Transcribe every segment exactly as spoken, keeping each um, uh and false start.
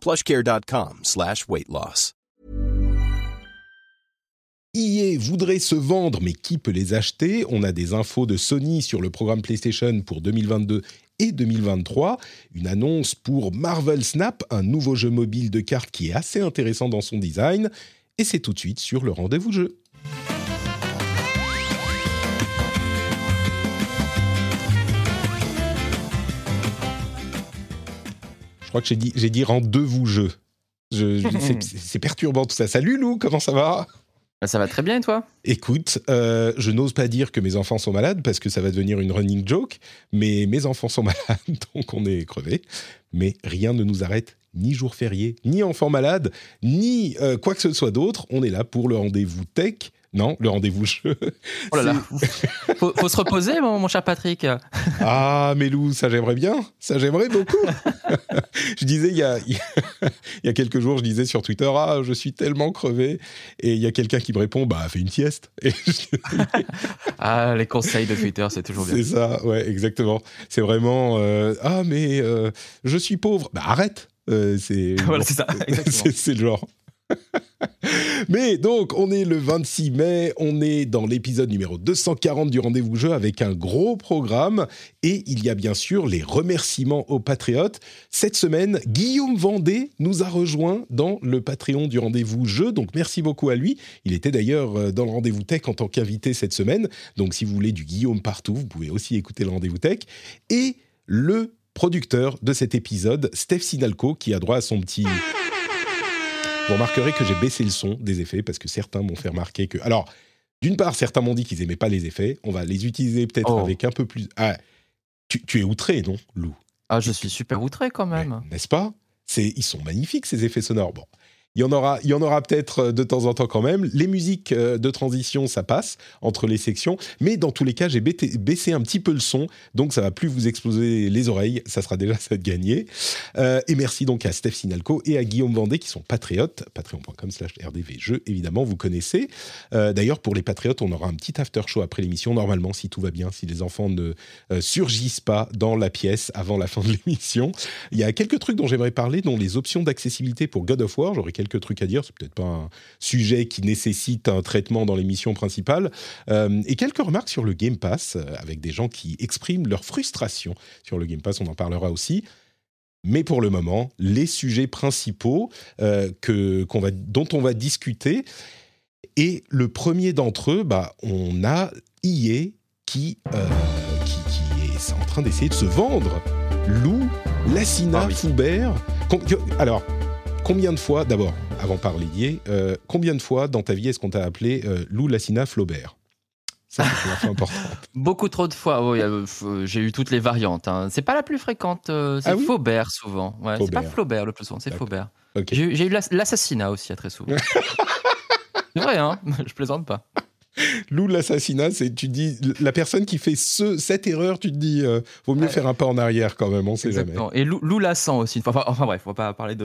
PlushCare.com slash weight loss. E A voudrait se vendre, mais qui peut les acheter? On a des infos de Sony sur le programme PlayStation pour deux mille vingt-deux et deux mille vingt-trois. Une annonce pour Marvel Snap, un nouveau jeu mobile de cartes qui est assez intéressant dans son design. Et c'est tout de suite sur le rendez-vous jeu. Je crois que j'ai dit, j'ai dit rendez-vous jeu. Je, je, c'est, c'est perturbant tout ça. Salut Lou, comment ça va ? Ça va très bien, et toi ? Écoute, euh, je n'ose pas dire que mes enfants sont malades, parce que ça va devenir une running joke, mais mes enfants sont malades, donc on est crevés. Mais rien ne nous arrête, ni jour férié, ni enfants malades, ni euh, quoi que ce soit d'autre. On est là pour le rendez-vous tech. Non, le rendez-vous jeu. Oh là là, faut, faut se reposer, mon, mon cher Patrick. Ah, mais Lou, ça j'aimerais bien, ça j'aimerais beaucoup. Je disais, il y, a, il y a quelques jours, je disais sur Twitter, « Ah, je suis tellement crevé », et il y a quelqu'un qui me répond, « Bah, fais une sieste ». Ah, les conseils de Twitter, c'est toujours bien. C'est ça, ouais, exactement. C'est vraiment, euh, « Ah, mais euh, je suis pauvre ». Bah, arrête euh, c'est, voilà, bon, c'est ça, exactement. C'est, c'est le genre... Mais donc on est le vingt-six mai, on est dans l'épisode numéro deux cent quarante du Rendez-vous Jeu avec un gros programme, et il y a bien sûr les remerciements aux patriotes. Cette semaine, Guillaume Vendée nous a rejoint dans le Patreon du Rendez-vous Jeu, donc merci beaucoup à lui. Il était d'ailleurs dans le Rendez-vous Tech en tant qu'invité cette semaine, donc si vous voulez du Guillaume partout, vous pouvez aussi écouter le Rendez-vous Tech. Et le producteur de cet épisode, Steph Sinalco, qui a droit à son petit... Vous remarquerez que j'ai baissé le son des effets parce que certains m'ont fait remarquer que... Alors, d'une part, certains m'ont dit qu'ils n'aimaient pas les effets. On va les utiliser peut-être oh. avec un peu plus... Ah, tu, tu es outré, non, Lou ? Ah, je suis super outré quand même. Ouais, n'est-ce pas ? C'est, ils sont magnifiques, ces effets sonores. Bon, il y en aura, il y en aura peut-être de temps en temps quand même. Les musiques de transition, ça passe entre les sections. Mais dans tous les cas, j'ai baissé un petit peu le son. Donc, ça ne va plus vous exploser les oreilles. Ça sera déjà ça de gagner. Euh, et merci donc à Steph Sinalco et à Guillaume Vendée qui sont patriotes. Patreon.com slash rdvjeux, évidemment, vous connaissez. Euh, d'ailleurs, pour les patriotes, on aura un petit after show après l'émission. Normalement, si tout va bien, si les enfants ne euh, surgissent pas dans la pièce avant la fin de l'émission. Il y a quelques trucs dont j'aimerais parler, dont les options d'accessibilité pour God of War. J'aurais quelques trucs à dire, c'est peut-être pas un sujet qui nécessite un traitement dans l'émission principale, euh, et quelques remarques sur le Game Pass, euh, avec des gens qui expriment leur frustration sur le Game Pass, on en parlera aussi. Mais pour le moment, les sujets principaux euh, que, qu'on va, dont on va discuter, et le premier d'entre eux, bah, on a E A qui, euh, qui, qui est en train d'essayer de se vendre. Lou, Lassina, ah oui. Foubert... Alors... Combien de fois, d'abord, avant de parler d'I A, euh, combien de fois dans ta vie est-ce qu'on t'a appelé euh, Lou Lassina Flaubert ? Ça, c'est une info importante. Beaucoup trop de fois. Oh, y a, euh, j'ai eu toutes les variantes. Hein. C'est pas la plus fréquente. Euh, c'est ah oui Flaubert, souvent. Ouais, Flaubert. C'est pas Flaubert le plus souvent, c'est D'accord. Flaubert. Okay. J'ai, j'ai eu l'ass- l'assassinat aussi, très souvent. C'est vrai, hein ? Je plaisante pas. Lou l'assassinat, c'est tu dis la personne qui fait ce cette erreur, tu te dis euh, vaut mieux ouais. faire un pas en arrière quand même, on sait Exactement. jamais. Et Lou, Lou Lassan aussi. Enfin, enfin bref, on va pas parler de.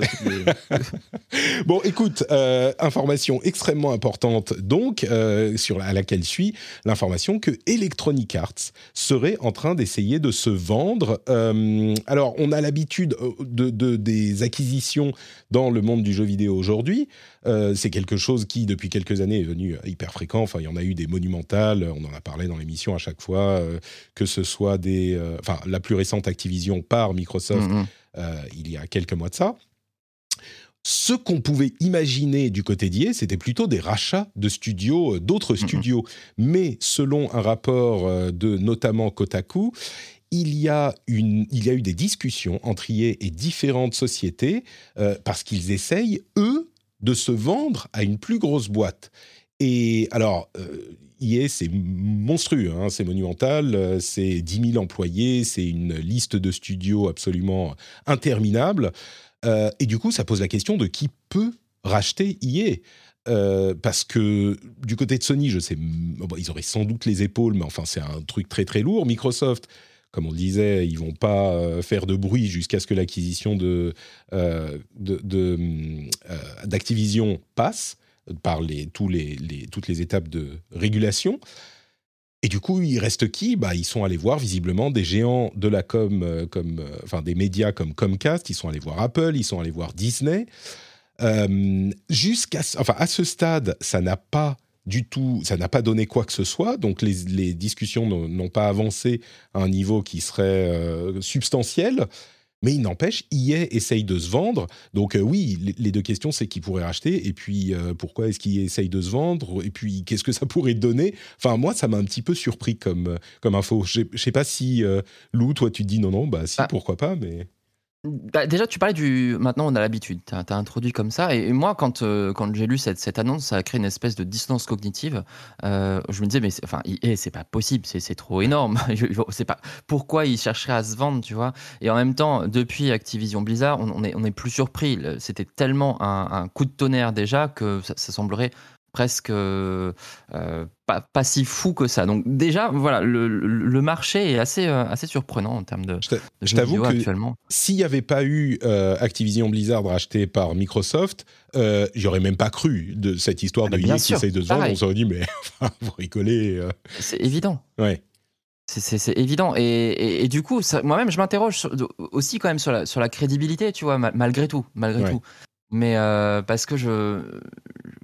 Bon, écoute, euh, information extrêmement importante donc euh, sur à laquelle suit l'information que Electronic Arts serait en train d'essayer de se vendre. Euh, alors, on a l'habitude de, de des acquisitions dans le monde du jeu vidéo aujourd'hui. Euh, c'est quelque chose qui depuis quelques années est devenu hyper fréquent. Enfin, il y en a eu des monumentales, on en a parlé dans l'émission à chaque fois, euh, que ce soit des, euh, enfin la plus récente Activision par Microsoft mmh. euh, il y a quelques mois de ça. Ce qu'on pouvait imaginer du côté d'I A, c'était plutôt des rachats de studios, euh, d'autres mmh. studios. Mais selon un rapport euh, de notamment Kotaku, Il y, a une, il y a eu des discussions entre I A et différentes sociétés euh, parce qu'ils essayent, eux, de se vendre à une plus grosse boîte. Et alors, E A, euh, c'est monstrueux, hein, c'est monumental, euh, c'est dix mille employés, c'est une liste de studios absolument interminable. Euh, et du coup, ça pose la question de qui peut racheter I A. Euh, parce que du côté de Sony, je sais, bon, ils auraient sans doute les épaules, mais enfin, c'est un truc très très lourd. Microsoft, comme on le disait, ils ne vont pas euh, faire de bruit jusqu'à ce que l'acquisition de, euh, de, de, euh, d'Activision passe par les, tous les, les, toutes les étapes de régulation. Et du coup, il reste qui ? Bah, ils sont allés voir visiblement des géants de la com, euh, comme, euh, enfin des médias comme Comcast, ils sont allés voir Apple, ils sont allés voir Disney. Euh, jusqu'à, enfin, à ce stade, ça n'a pas du tout, ça n'a pas donné quoi que ce soit. Donc, les, les discussions n'ont, n'ont pas avancé à un niveau qui serait euh, substantiel. Mais il n'empêche, I A essaye de se vendre. Donc euh, oui, les, les deux questions, c'est qui pourrait racheter et puis euh, pourquoi est-ce qu'I A essaye de se vendre et puis qu'est-ce que ça pourrait donner. Enfin, moi, ça m'a un petit peu surpris comme, comme info. Je ne sais pas si, euh, Lou, toi, tu te dis non, non, bah si, ah. pourquoi pas, mais... Déjà, tu parlais du... Maintenant, on a l'habitude. Tu as introduit comme ça. Et moi, quand, euh, quand j'ai lu cette, cette annonce, ça a créé une espèce de dissonance cognitive. Euh, je me disais, mais c'est, enfin, I A, c'est pas possible. C'est, c'est trop énorme. je, je sais pas pourquoi ils chercheraient à se vendre, tu vois. Et en même temps, depuis Activision Blizzard, on, on, est, on est plus surpris. C'était tellement un, un coup de tonnerre déjà que ça, ça semblerait... presque euh, pas, pas si fou que ça. Donc déjà, voilà, le, le marché est assez, euh, assez surprenant en termes de... Je, de je t'avoue que s'il n'y avait pas eu euh, Activision Blizzard racheté par Microsoft, euh, j'aurais même pas cru de cette histoire ah, de I A qui essaye de se vendre. On s'aurait dit, mais vous rigolez. Euh. C'est évident. Ouais. C'est, c'est, c'est évident et, et, et du coup, ça, moi-même, je m'interroge sur, aussi quand même sur la, sur la crédibilité, tu vois, mal, malgré tout, malgré ouais. tout. Mais euh, parce que je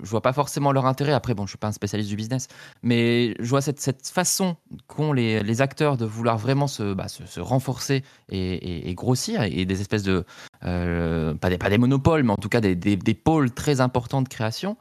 je vois pas forcément leur intérêt. Après, bon, je suis pas un spécialiste du business, mais je vois cette cette façon qu'ont les les acteurs de vouloir vraiment se bah, se, se renforcer et, et, et grossir et des espèces de euh, pas des pas des monopoles, mais en tout cas des des, des pôles très importants de création.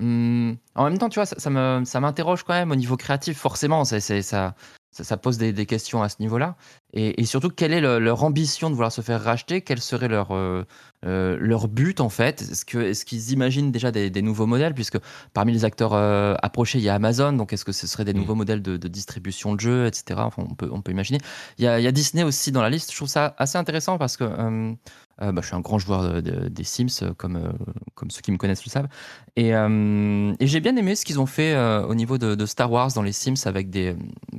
Hum, en même temps, tu vois, ça, ça me ça m'interroge quand même au niveau créatif. Forcément, c'est, c'est ça. Ça, ça pose des, des questions à ce niveau-là. Et, et surtout, quelle est le, leur ambition de vouloir se faire racheter ? Quel serait leur, euh, leur but, en fait ? Est-ce, que, est-ce qu'ils imaginent déjà des, des nouveaux modèles ? Puisque parmi les acteurs euh, approchés, il y a Amazon. Donc, est-ce que ce serait des mmh. nouveaux modèles de, de distribution de jeux, et cetera. Enfin, on peut, on peut imaginer. Il y, a, il y a Disney aussi dans la liste. Je trouve ça assez intéressant parce que euh, euh, bah, je suis un grand joueur de, de, des Sims, comme, euh, comme ceux qui me connaissent le savent. Et, euh, et j'ai bien aimé ce qu'ils ont fait euh, au niveau de, de Star Wars dans les Sims avec des,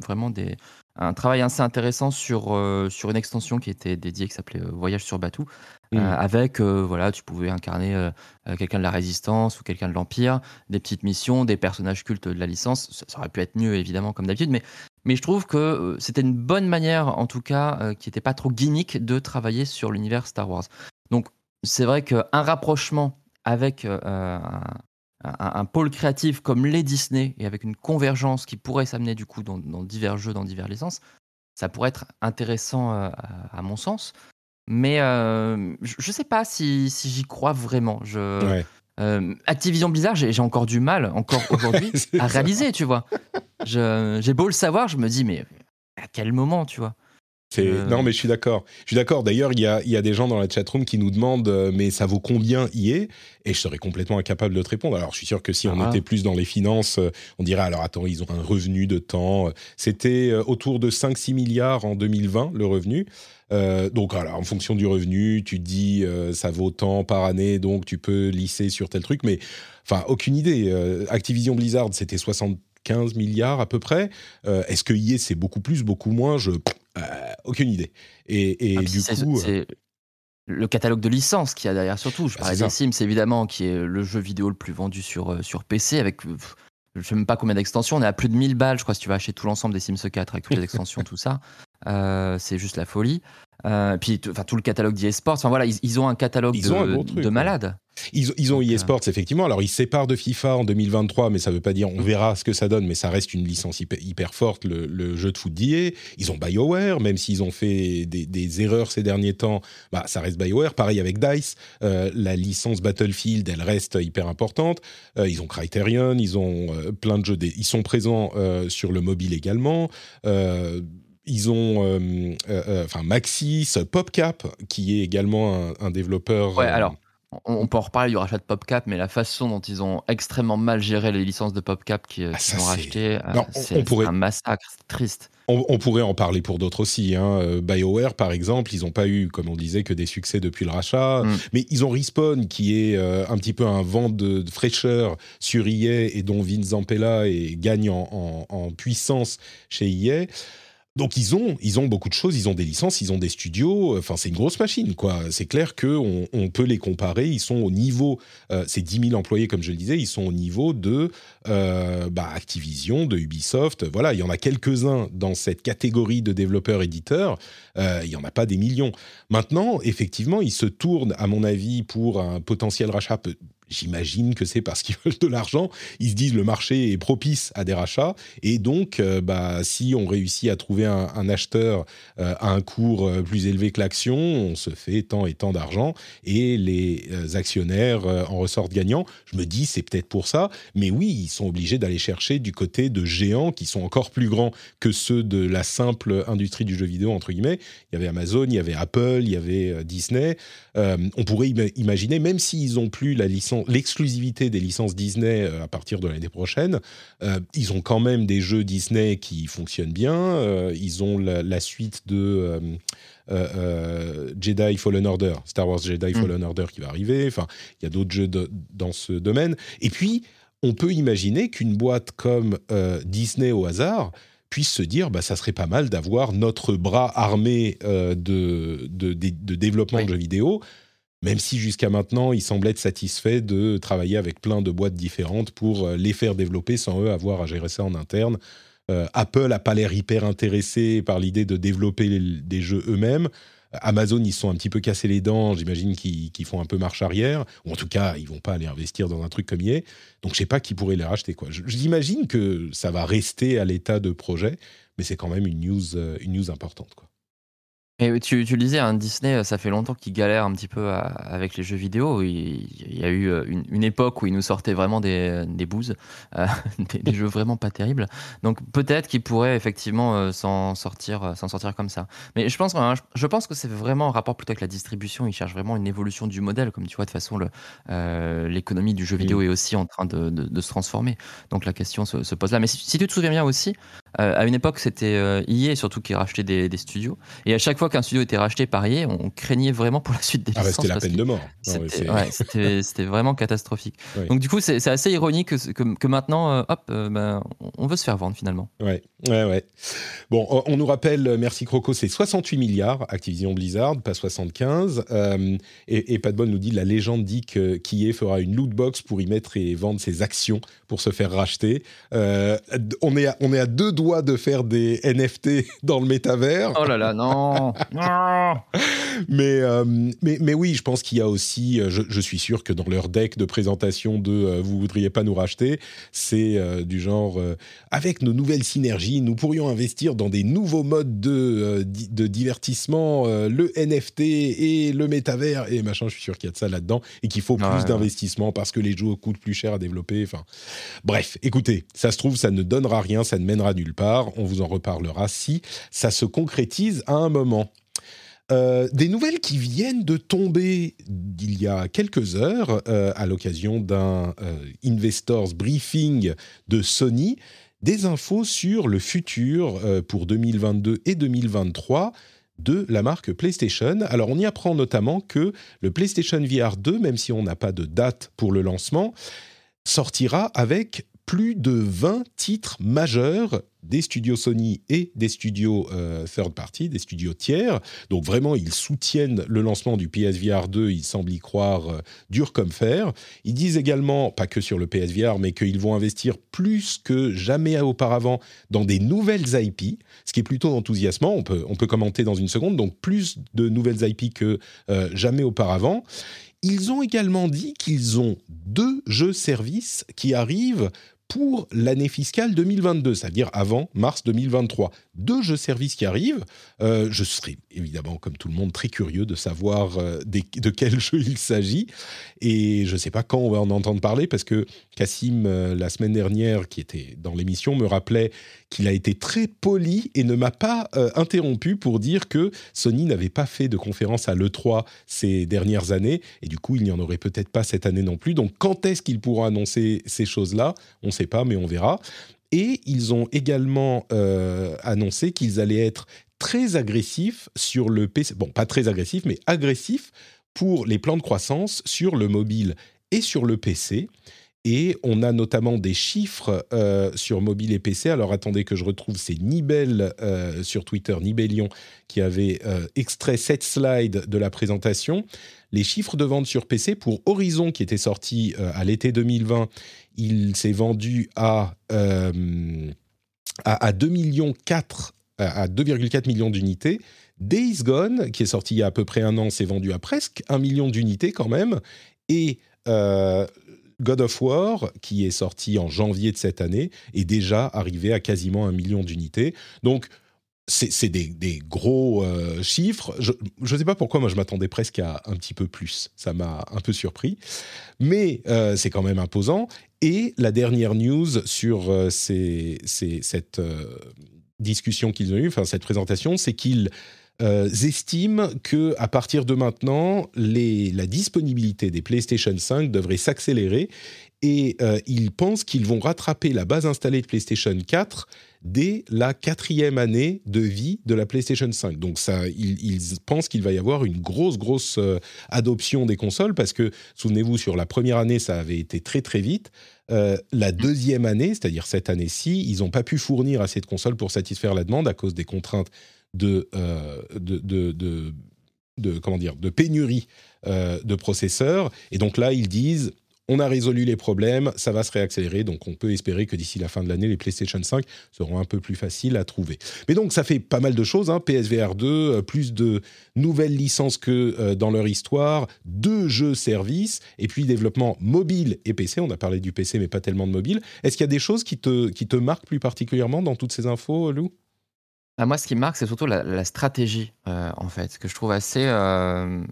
vraiment des... Des, un travail assez intéressant sur, euh, sur une extension qui était dédiée, qui s'appelait euh, Voyage sur Batuu, mmh. euh, avec, euh, voilà, tu pouvais incarner euh, quelqu'un de la Résistance ou quelqu'un de l'Empire, des petites missions, des personnages cultes de la licence. Ça, ça aurait pu être mieux, évidemment, comme d'habitude, mais, mais je trouve que euh, c'était une bonne manière, en tout cas, euh, qui n'était pas trop gimmick, de travailler sur l'univers Star Wars. Donc, c'est vrai qu'un rapprochement avec euh, un... Un, un pôle créatif comme les Disney et avec une convergence qui pourrait s'amener du coup dans, dans divers jeux, dans divers licences, ça pourrait être intéressant euh, à, à mon sens. Mais euh, je, je sais pas si, si j'y crois vraiment. Je, ouais. euh, Activision Blizzard, j'ai, j'ai encore du mal, encore aujourd'hui, ouais, à réaliser, ça. Tu vois. Je, j'ai beau le savoir, je me dis, mais à quel moment, tu vois ? C'est, euh... Non, mais je suis d'accord. Je suis d'accord. D'ailleurs, il y a, y a des gens dans la chatroom qui nous demandent euh, « Mais ça vaut combien I A ?» Et je serais complètement incapable de te répondre. Alors, je suis sûr que si ah. on était plus dans les finances, euh, on dirait « Alors, attends, ils ont un revenu de temps. » C'était euh, autour de cinq à six milliards en deux mille vingt, le revenu. Euh, donc, alors, en fonction du revenu, tu dis euh, « Ça vaut tant par année, donc tu peux lisser sur tel truc. » Mais, enfin, aucune idée. Euh, Activision Blizzard, c'était soixante-quinze milliards à peu près. Euh, est-ce que I A, c'est beaucoup plus, beaucoup moins ? Je... Euh, aucune idée. Et, et ah, du c'est, coup, c'est le catalogue de licences qu'il y a derrière surtout. Je parlais des Sims évidemment, qui est le jeu vidéo le plus vendu sur sur P C avec pff, je sais même pas combien d'extensions. On est à plus de mille balles, je crois, si tu vas acheter tout l'ensemble des Sims quatre avec toutes les extensions, tout ça, euh, c'est juste la folie. Euh, puis t- tout le catalogue d'e-sports, enfin voilà, ils, ils ont un catalogue ils de, ont un bon truc, de malades. Ils, ils ont Donc, e-sports, effectivement. Alors, ils se séparent de FIFA en deux mille vingt-trois, mais ça ne veut pas dire on verra ce que ça donne, mais ça reste une licence hyper, hyper forte, le, le jeu de foot d'I A. Ils ont BioWare, même s'ils ont fait des, des erreurs ces derniers temps, bah, ça reste BioWare. Pareil avec DICE, euh, la licence Battlefield, elle reste hyper importante. Euh, ils ont Criterion, ils ont euh, plein de jeux, des, ils sont présents euh, sur le mobile également. Euh, Ils ont, euh, euh, euh, enfin, Maxis, PopCap, qui est également un, un développeur... Ouais, euh... alors, on, on peut en reparler du rachat de PopCap, mais la façon dont ils ont extrêmement mal géré les licences de PopCap qui, ah, qui ça, ont c'est... racheté, non, euh, on, c'est on pourrait... un massacre, c'est triste. On, on pourrait en parler pour d'autres aussi. Hein. BioWare, par exemple, ils n'ont pas eu, comme on disait, que des succès depuis le rachat. Mm. Mais ils ont Respawn, qui est euh, un petit peu un vent de, de fraîcheur sur E A et dont Vin Zampella et gagne en, en, en puissance chez E A. Donc ils ont, ils ont beaucoup de choses, ils ont des licences, ils ont des studios, enfin c'est une grosse machine quoi. C'est clair qu'on on peut les comparer, ils sont au niveau, euh, ces dix mille employés comme je le disais, ils sont au niveau de euh, bah, Activision, de Ubisoft, voilà, il y en a quelques-uns dans cette catégorie de développeurs-éditeurs, euh, il n'y en a pas des millions. Maintenant, effectivement, ils se tournent à mon avis pour un potentiel rachat peu... J'imagine que c'est parce qu'ils veulent de l'argent. Ils se disent le marché est propice à des rachats. Et donc, euh, bah, si on réussit à trouver un, un acheteur euh, à un cours plus élevé que l'action, on se fait tant et tant d'argent. Et les euh, actionnaires euh, en ressortent gagnants. Je me dis, c'est peut-être pour ça. Mais oui, ils sont obligés d'aller chercher du côté de géants qui sont encore plus grands que ceux de la simple industrie du jeu vidéo, entre guillemets. Il y avait Amazon, il y avait Apple, il y avait euh, Disney. Euh, on pourrait im- imaginer, même s'ils n'ont plus la licence l'exclusivité des licences Disney à partir de l'année prochaine. Euh, ils ont quand même des jeux Disney qui fonctionnent bien. Euh, ils ont la, la suite de euh, euh, Jedi Fallen Order, Star Wars Jedi mmh. Fallen Order qui va arriver. Enfin, il y a d'autres jeux de, dans ce domaine. Et puis, on peut imaginer qu'une boîte comme euh, Disney au hasard puisse se dire, bah, ça serait pas mal d'avoir notre bras armé euh, de, de, de, de développement oui. de jeux vidéo. Même si jusqu'à maintenant, ils semblaient être satisfaits de travailler avec plein de boîtes différentes pour les faire développer sans eux avoir à gérer ça en interne. Euh, Apple n'a pas l'air hyper intéressé par l'idée de développer les, des jeux eux-mêmes. Amazon, ils se sont un petit peu cassés les dents. J'imagine qu'ils, qu'ils font un peu marche arrière. Ou en tout cas, ils ne vont pas aller investir dans un truc comme I A. Donc, je ne sais pas qui pourrait les racheter. Quoi. J'imagine que ça va rester à l'état de projet, mais c'est quand même une news, une news importante, quoi. Et tu, tu le disais, hein, Disney, ça fait longtemps qu'ils galèrent un petit peu à, avec les jeux vidéo. Il, il y a eu une, une époque où ils nous sortaient vraiment des, des bouses, euh, des, des jeux vraiment pas terribles. Donc peut-être qu'ils pourraient effectivement euh, s'en, sortir, euh, s'en sortir comme ça. Mais je pense, hein, je, je pense que c'est vraiment un rapport plutôt avec la distribution. Ils cherchent vraiment une évolution du modèle. Comme tu vois, de toute façon, le, euh, l'économie du jeu vidéo oui. est aussi en train de, de, de se transformer. Donc la question se, se pose là. Mais si, si tu te souviens bien aussi, euh, à une époque, c'était euh, I A surtout qui rachetait des, des studios. Et à chaque fois qu'un studio était racheté par I A, on craignait vraiment pour la suite des ah licences. C'était la peine de mort. C'était, non, c'est... ouais, c'était, c'était vraiment catastrophique. Oui. Donc du coup, c'est, c'est assez ironique que, que, que maintenant, euh, hop, euh, bah, on veut se faire vendre finalement. Ouais, ouais, ouais. Bon, on nous rappelle, merci Croco, c'est soixante-huit milliards, Activision Blizzard, pas soixante-quinze. Euh, et, et Pat Bon nous dit, la légende dit que qu'I A fera une loot box pour y mettre et vendre ses actions pour se faire racheter. Euh, on, est à, on est à deux doigts de faire des N F T dans le métavers. Oh là là, non. mais, euh, mais, mais oui, je pense qu'il y a aussi, je, je suis sûr que dans leur deck de présentation de euh, « vous ne voudriez pas nous racheter », c'est euh, du genre euh, « avec nos nouvelles synergies, nous pourrions investir dans des nouveaux modes de, euh, di- de divertissement, euh, le N F T et le métavers et machin », je suis sûr qu'il y a de ça là-dedans et qu'il faut ah, plus ouais, d'investissement ouais. parce que les jeux coûtent plus cher à développer. Enfin, bref, écoutez, ça se trouve, ça ne donnera rien, ça ne mènera nulle part, on vous en reparlera si ça se concrétise à un moment. Euh, des nouvelles qui viennent de tomber il y a quelques heures euh, à l'occasion d'un euh, Investors Briefing de Sony, des infos sur le futur euh, pour deux mille vingt-deux et deux mille vingt-trois de la marque PlayStation. Alors on y apprend notamment que le PlayStation V R deux, même si on n'a pas de date pour le lancement, sortira avec plus de vingt titres majeurs des studios Sony et des studios euh, third party, des studios tiers. Donc vraiment, ils soutiennent le lancement du P S V R deux, ils semblent y croire euh, dur comme fer. Ils disent également, pas que sur le P S V R, mais qu'ils vont investir plus que jamais auparavant dans des nouvelles I P, ce qui est plutôt enthousiasmant, on peut, on peut commenter dans une seconde, donc plus de nouvelles I P que euh, jamais auparavant. Ils ont également dit qu'ils ont deux jeux-services qui arrivent pour l'année fiscale deux mille vingt-deux, c'est-à-dire avant mars deux mille vingt-trois. Deux jeux-services qui arrivent. Euh, je serai évidemment, comme tout le monde, très curieux de savoir euh, des, de quel jeu il s'agit. Et je ne sais pas quand on va en entendre parler, parce que Kassim, euh, la semaine dernière, qui était dans l'émission, me rappelait qu'il a été très poli et ne m'a pas euh, interrompu pour dire que Sony n'avait pas fait de conférence à l'E trois ces dernières années. Et du coup, il n'y en aurait peut-être pas cette année non plus. Donc, quand est-ce qu'ils pourront annoncer ces choses-là ? On sait pas, mais on verra. Et ils ont également euh, annoncé qu'ils allaient être très agressifs sur le P C. Bon, pas très agressifs, mais agressifs pour les plans de croissance sur le mobile et sur le P C. Et on a notamment des chiffres euh, sur mobile et P C. Alors attendez que je retrouve, c'est Nibel euh, sur Twitter, Nibelion, qui avait euh, extrait cette slide de la présentation. Les chiffres de vente sur P C pour Horizon, qui était sorti euh, à l'été deux mille vingt, il s'est vendu à, euh, à, à deux virgule quatre millions d'unités. Days Gone, qui est sorti il y a à peu près un an, s'est vendu à presque un million d'unités quand même. Et... Euh, God of War, qui est sorti en janvier de cette année, est déjà arrivé à quasiment un million d'unités. Donc, c'est, c'est des, des gros euh, chiffres. Je ne sais pas pourquoi, moi, je m'attendais presque à un petit peu plus. Ça m'a un peu surpris. Mais euh, c'est quand même imposant. Et la dernière news sur euh, ces, ces, cette euh, discussion qu'ils ont eue, enfin, cette présentation, c'est qu'ils Euh, estiment qu'à partir de maintenant, les, la disponibilité des PlayStation cinq devrait s'accélérer et euh, ils pensent qu'ils vont rattraper la base installée de PlayStation quatre dès la quatrième année de vie de la PlayStation cinq. Donc ça, ils, ils pensent qu'il va y avoir une grosse, grosse euh, adoption des consoles parce que, souvenez-vous, sur la première année, ça avait été très, très vite. Euh, la deuxième année, c'est-à-dire cette année-ci, ils n'ont pas pu fournir assez de consoles pour satisfaire la demande à cause des contraintes De, euh, de, de, de, de, comment dire, de pénurie euh, de processeurs. Et donc là, ils disent, on a résolu les problèmes, ça va se réaccélérer, donc on peut espérer que d'ici la fin de l'année, les PlayStation cinq seront un peu plus faciles à trouver. Mais donc, ça fait pas mal de choses, hein, P S V R deux, plus de nouvelles licences que euh, dans leur histoire, deux jeux services, et puis développement mobile et P C. On a parlé du P C, mais pas tellement de mobile. Est-ce qu'il y a des choses qui te, qui te marquent plus particulièrement dans toutes ces infos, Lou ? Moi, ce qui me marque, c'est surtout la, la stratégie, euh, en fait, que je trouve assez, euh,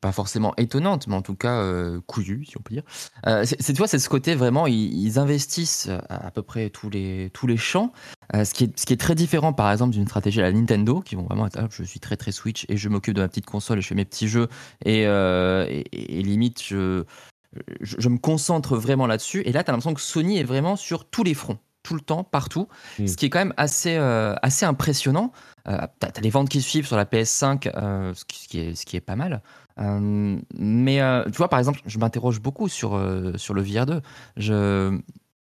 pas forcément étonnante, mais en tout cas euh, couillue, si on peut dire. Euh, c'est, c'est, tu vois, c'est ce côté vraiment, ils, ils investissent à, à peu près tous les, tous les champs, euh, ce, qui est, ce qui est très différent, par exemple, d'une stratégie à la Nintendo, qui vont vraiment être, ah, je suis très très Switch et je m'occupe de ma petite console et je fais mes petits jeux et, euh, et, et limite, je, je, je me concentre vraiment là-dessus. Et là, tu as l'impression que Sony est vraiment sur tous les fronts, tout le temps, partout, mmh. ce qui est quand même assez, euh, assez impressionnant. Euh, t'as, t'as les ventes qui suivent sur la P S cinq, euh, ce, qui, ce, qui est, ce qui est pas mal. Euh, mais euh, tu vois, par exemple, je m'interroge beaucoup sur, euh, sur le V R deux. Je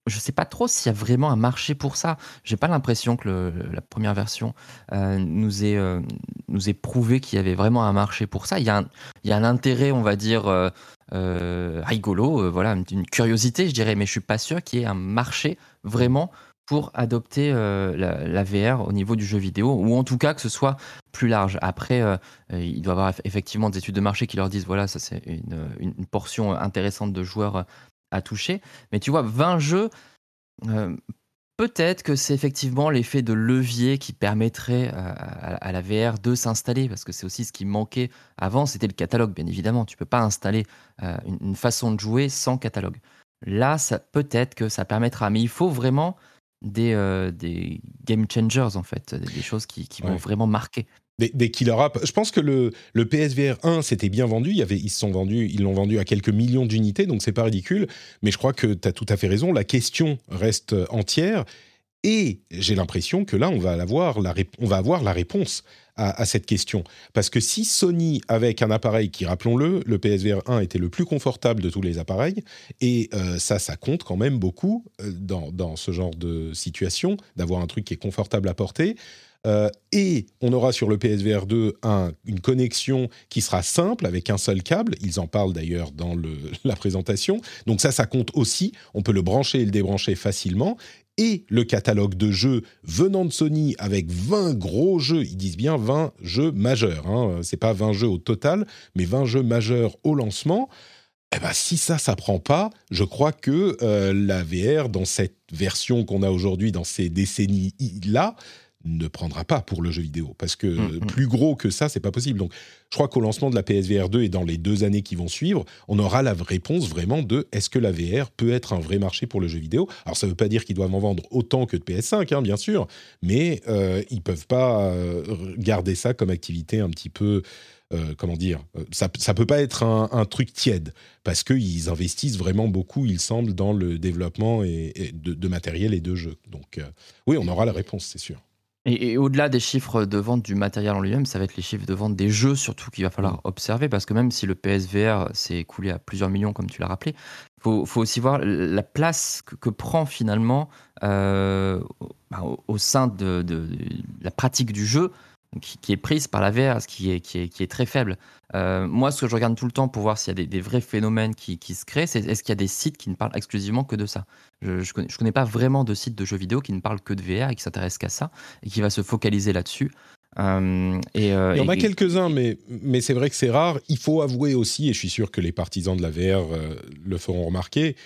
je sais pas trop s'il y a vraiment un marché pour ça. J'ai pas l'impression que le, la première version euh, nous, ait, euh, nous ait prouvé qu'il y avait vraiment un marché pour ça. Il y a un, il y a un intérêt, on va dire... Euh, Euh, rigolo, euh, voilà, une curiosité, je dirais, mais je suis pas sûr qu'il y ait un marché vraiment pour adopter euh, la, la V R au niveau du jeu vidéo, ou en tout cas que ce soit plus large. Après, euh, il doit y avoir effectivement des études de marché qui leur disent voilà, ça c'est une, une portion intéressante de joueurs à toucher. Mais tu vois, vingt jeux, euh, peut-être que c'est effectivement l'effet de levier qui permettrait à, à, à la V R de s'installer, parce que c'est aussi ce qui manquait avant, c'était le catalogue, bien évidemment. Tu peux pas installer une façon de jouer sans catalogue. Là, ça, peut-être que ça permettra, mais il faut vraiment des, euh, des game changers, en fait, des choses qui, qui vont ouais. vraiment marquer. Des, des killer apps. Je pense que le, le P S V R un, c'était bien vendu. Il y avait, ils se sont vendus, ils l'ont vendu à quelques millions d'unités, donc c'est pas ridicule. Mais je crois que tu as tout à fait raison. La question reste entière. Et j'ai l'impression que là, on va avoir la, on va avoir la réponse à, à cette question. Parce que si Sony, avec un appareil qui, rappelons-le, le P S V R un était le plus confortable de tous les appareils, et euh, ça, ça compte quand même beaucoup euh, dans, dans ce genre de situation, d'avoir un truc qui est confortable à porter. Euh, et on aura sur le P S V R deux un, une connexion qui sera simple avec un seul câble, ils en parlent d'ailleurs dans le, la présentation, donc ça ça compte aussi, on peut le brancher et le débrancher facilement, et le catalogue de jeux venant de Sony avec vingt gros jeux, ils disent bien vingt jeux majeurs, hein. C'est pas vingt jeux au total, mais vingt jeux majeurs au lancement. Eh ben, si ça, ça prend pas, je crois que euh, la V R dans cette version qu'on a aujourd'hui, dans ces décennies-là, ne prendra pas pour le jeu vidéo, parce que mmh, mmh. plus gros que ça, c'est pas possible. Donc, je crois qu'au lancement de la P S V R deux et dans les deux années qui vont suivre, on aura la réponse vraiment de est-ce que la V R peut être un vrai marché pour le jeu vidéo ? Alors, ça veut pas dire qu'ils doivent en vendre autant que de P S cinq, hein, bien sûr, mais euh, ils peuvent pas euh, garder ça comme activité un petit peu euh, comment dire, ça ça peut pas être un, un truc tiède parce que ils investissent vraiment beaucoup, il semble, dans le développement et, et de, de matériel et de jeux. Donc euh, oui, on aura la réponse, c'est sûr. Et, et au-delà des chiffres de vente du matériel en lui-même, ça va être les chiffres de vente des jeux surtout qu'il va falloir observer, parce que même si le P S V R s'est écoulé à plusieurs millions, comme tu l'as rappelé, il faut, faut aussi voir la place que, que prend finalement euh, au, au sein de, de, de la pratique du jeu qui, qui est prise par la V R, qui est, qui est, qui est très faible. Euh, moi, ce que je regarde tout le temps pour voir s'il y a des, des vrais phénomènes qui, qui se créent, c'est est-ce qu'il y a des sites qui ne parlent exclusivement que de ça. Je je connais, je connais pas vraiment de sites de jeux vidéo qui ne parlent que de V R et qui s'intéressent qu'à ça et qui va se focaliser là-dessus. Euh, et, euh, il y en et, a quelques-uns, mais, mais c'est vrai que c'est rare. Il faut avouer aussi, et je suis sûr que les partisans de la V R euh, le feront remarquer,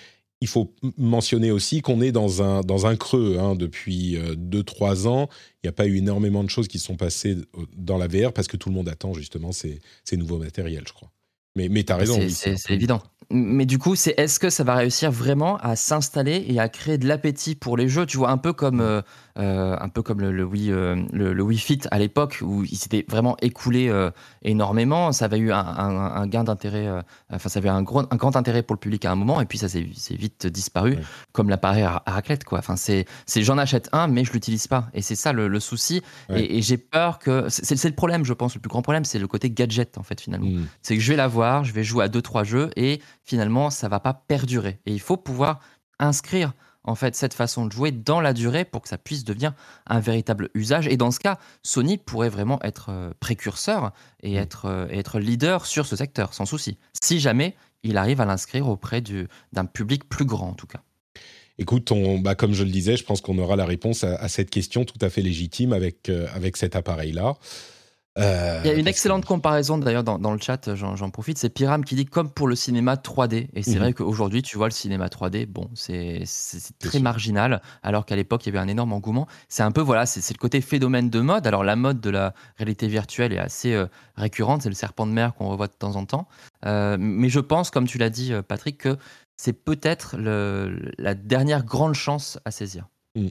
il faut mentionner aussi qu'on est dans un, dans un creux. Hein, depuis deux trois ans, il n'y a pas eu énormément de choses qui se sont passées dans la V R parce que tout le monde attend justement ces, ces nouveaux matériels, je crois. Mais, mais tu as raison. C'est, oui, c'est, c'est, c'est évident. Mais du coup, c'est, est-ce que ça va réussir vraiment à s'installer et à créer de l'appétit pour les jeux ? Tu vois, un peu comme, euh, un peu comme le, le, Wii, euh, le, le Wii Fit à l'époque où il s'était vraiment écoulé euh, énormément. Ça avait eu un, un, un gain d'intérêt, euh, enfin, ça avait un, gros, un grand intérêt pour le public à un moment et puis ça s'est, s'est vite disparu, ouais. Comme l'appareil à, à raclette, quoi. Enfin, c'est, c'est j'en achète un, mais je ne l'utilise pas. Et c'est ça le, le souci. Ouais. Et, et j'ai peur que. C'est, c'est le problème, je pense. Le plus grand problème, c'est le côté gadget, en fait, finalement. Mmh. C'est que je vais l'avoir, je vais jouer à deux trois jeux et. Finalement, ça ne va pas perdurer. Et il faut pouvoir inscrire en fait, cette façon de jouer dans la durée pour que ça puisse devenir un véritable usage. Et dans ce cas, Sony pourrait vraiment être précurseur et être, être leader sur ce secteur, sans souci. Si jamais il arrive à l'inscrire auprès du, d'un public plus grand, en tout cas. Écoute, on, bah, comme je le disais, je pense qu'on aura la réponse à, à cette question tout à fait légitime avec, euh, avec cet appareil-là. Euh, Il y a une excellente que... comparaison d'ailleurs dans, dans le chat, j'en, j'en profite, c'est Pyram qui dit comme pour le cinéma trois D, et c'est mmh. vrai qu'aujourd'hui tu vois le cinéma trois D, bon c'est, c'est, c'est très c'est marginal, alors qu'à l'époque il y avait un énorme engouement. C'est un peu voilà, c'est, c'est le côté phénomène de mode. Alors la mode de la réalité virtuelle est assez euh, récurrente, c'est le serpent de mer qu'on revoit de temps en temps, euh, mais je pense, comme tu l'as dit Patrick, que c'est peut-être le, la dernière grande chance à saisir. Mmh.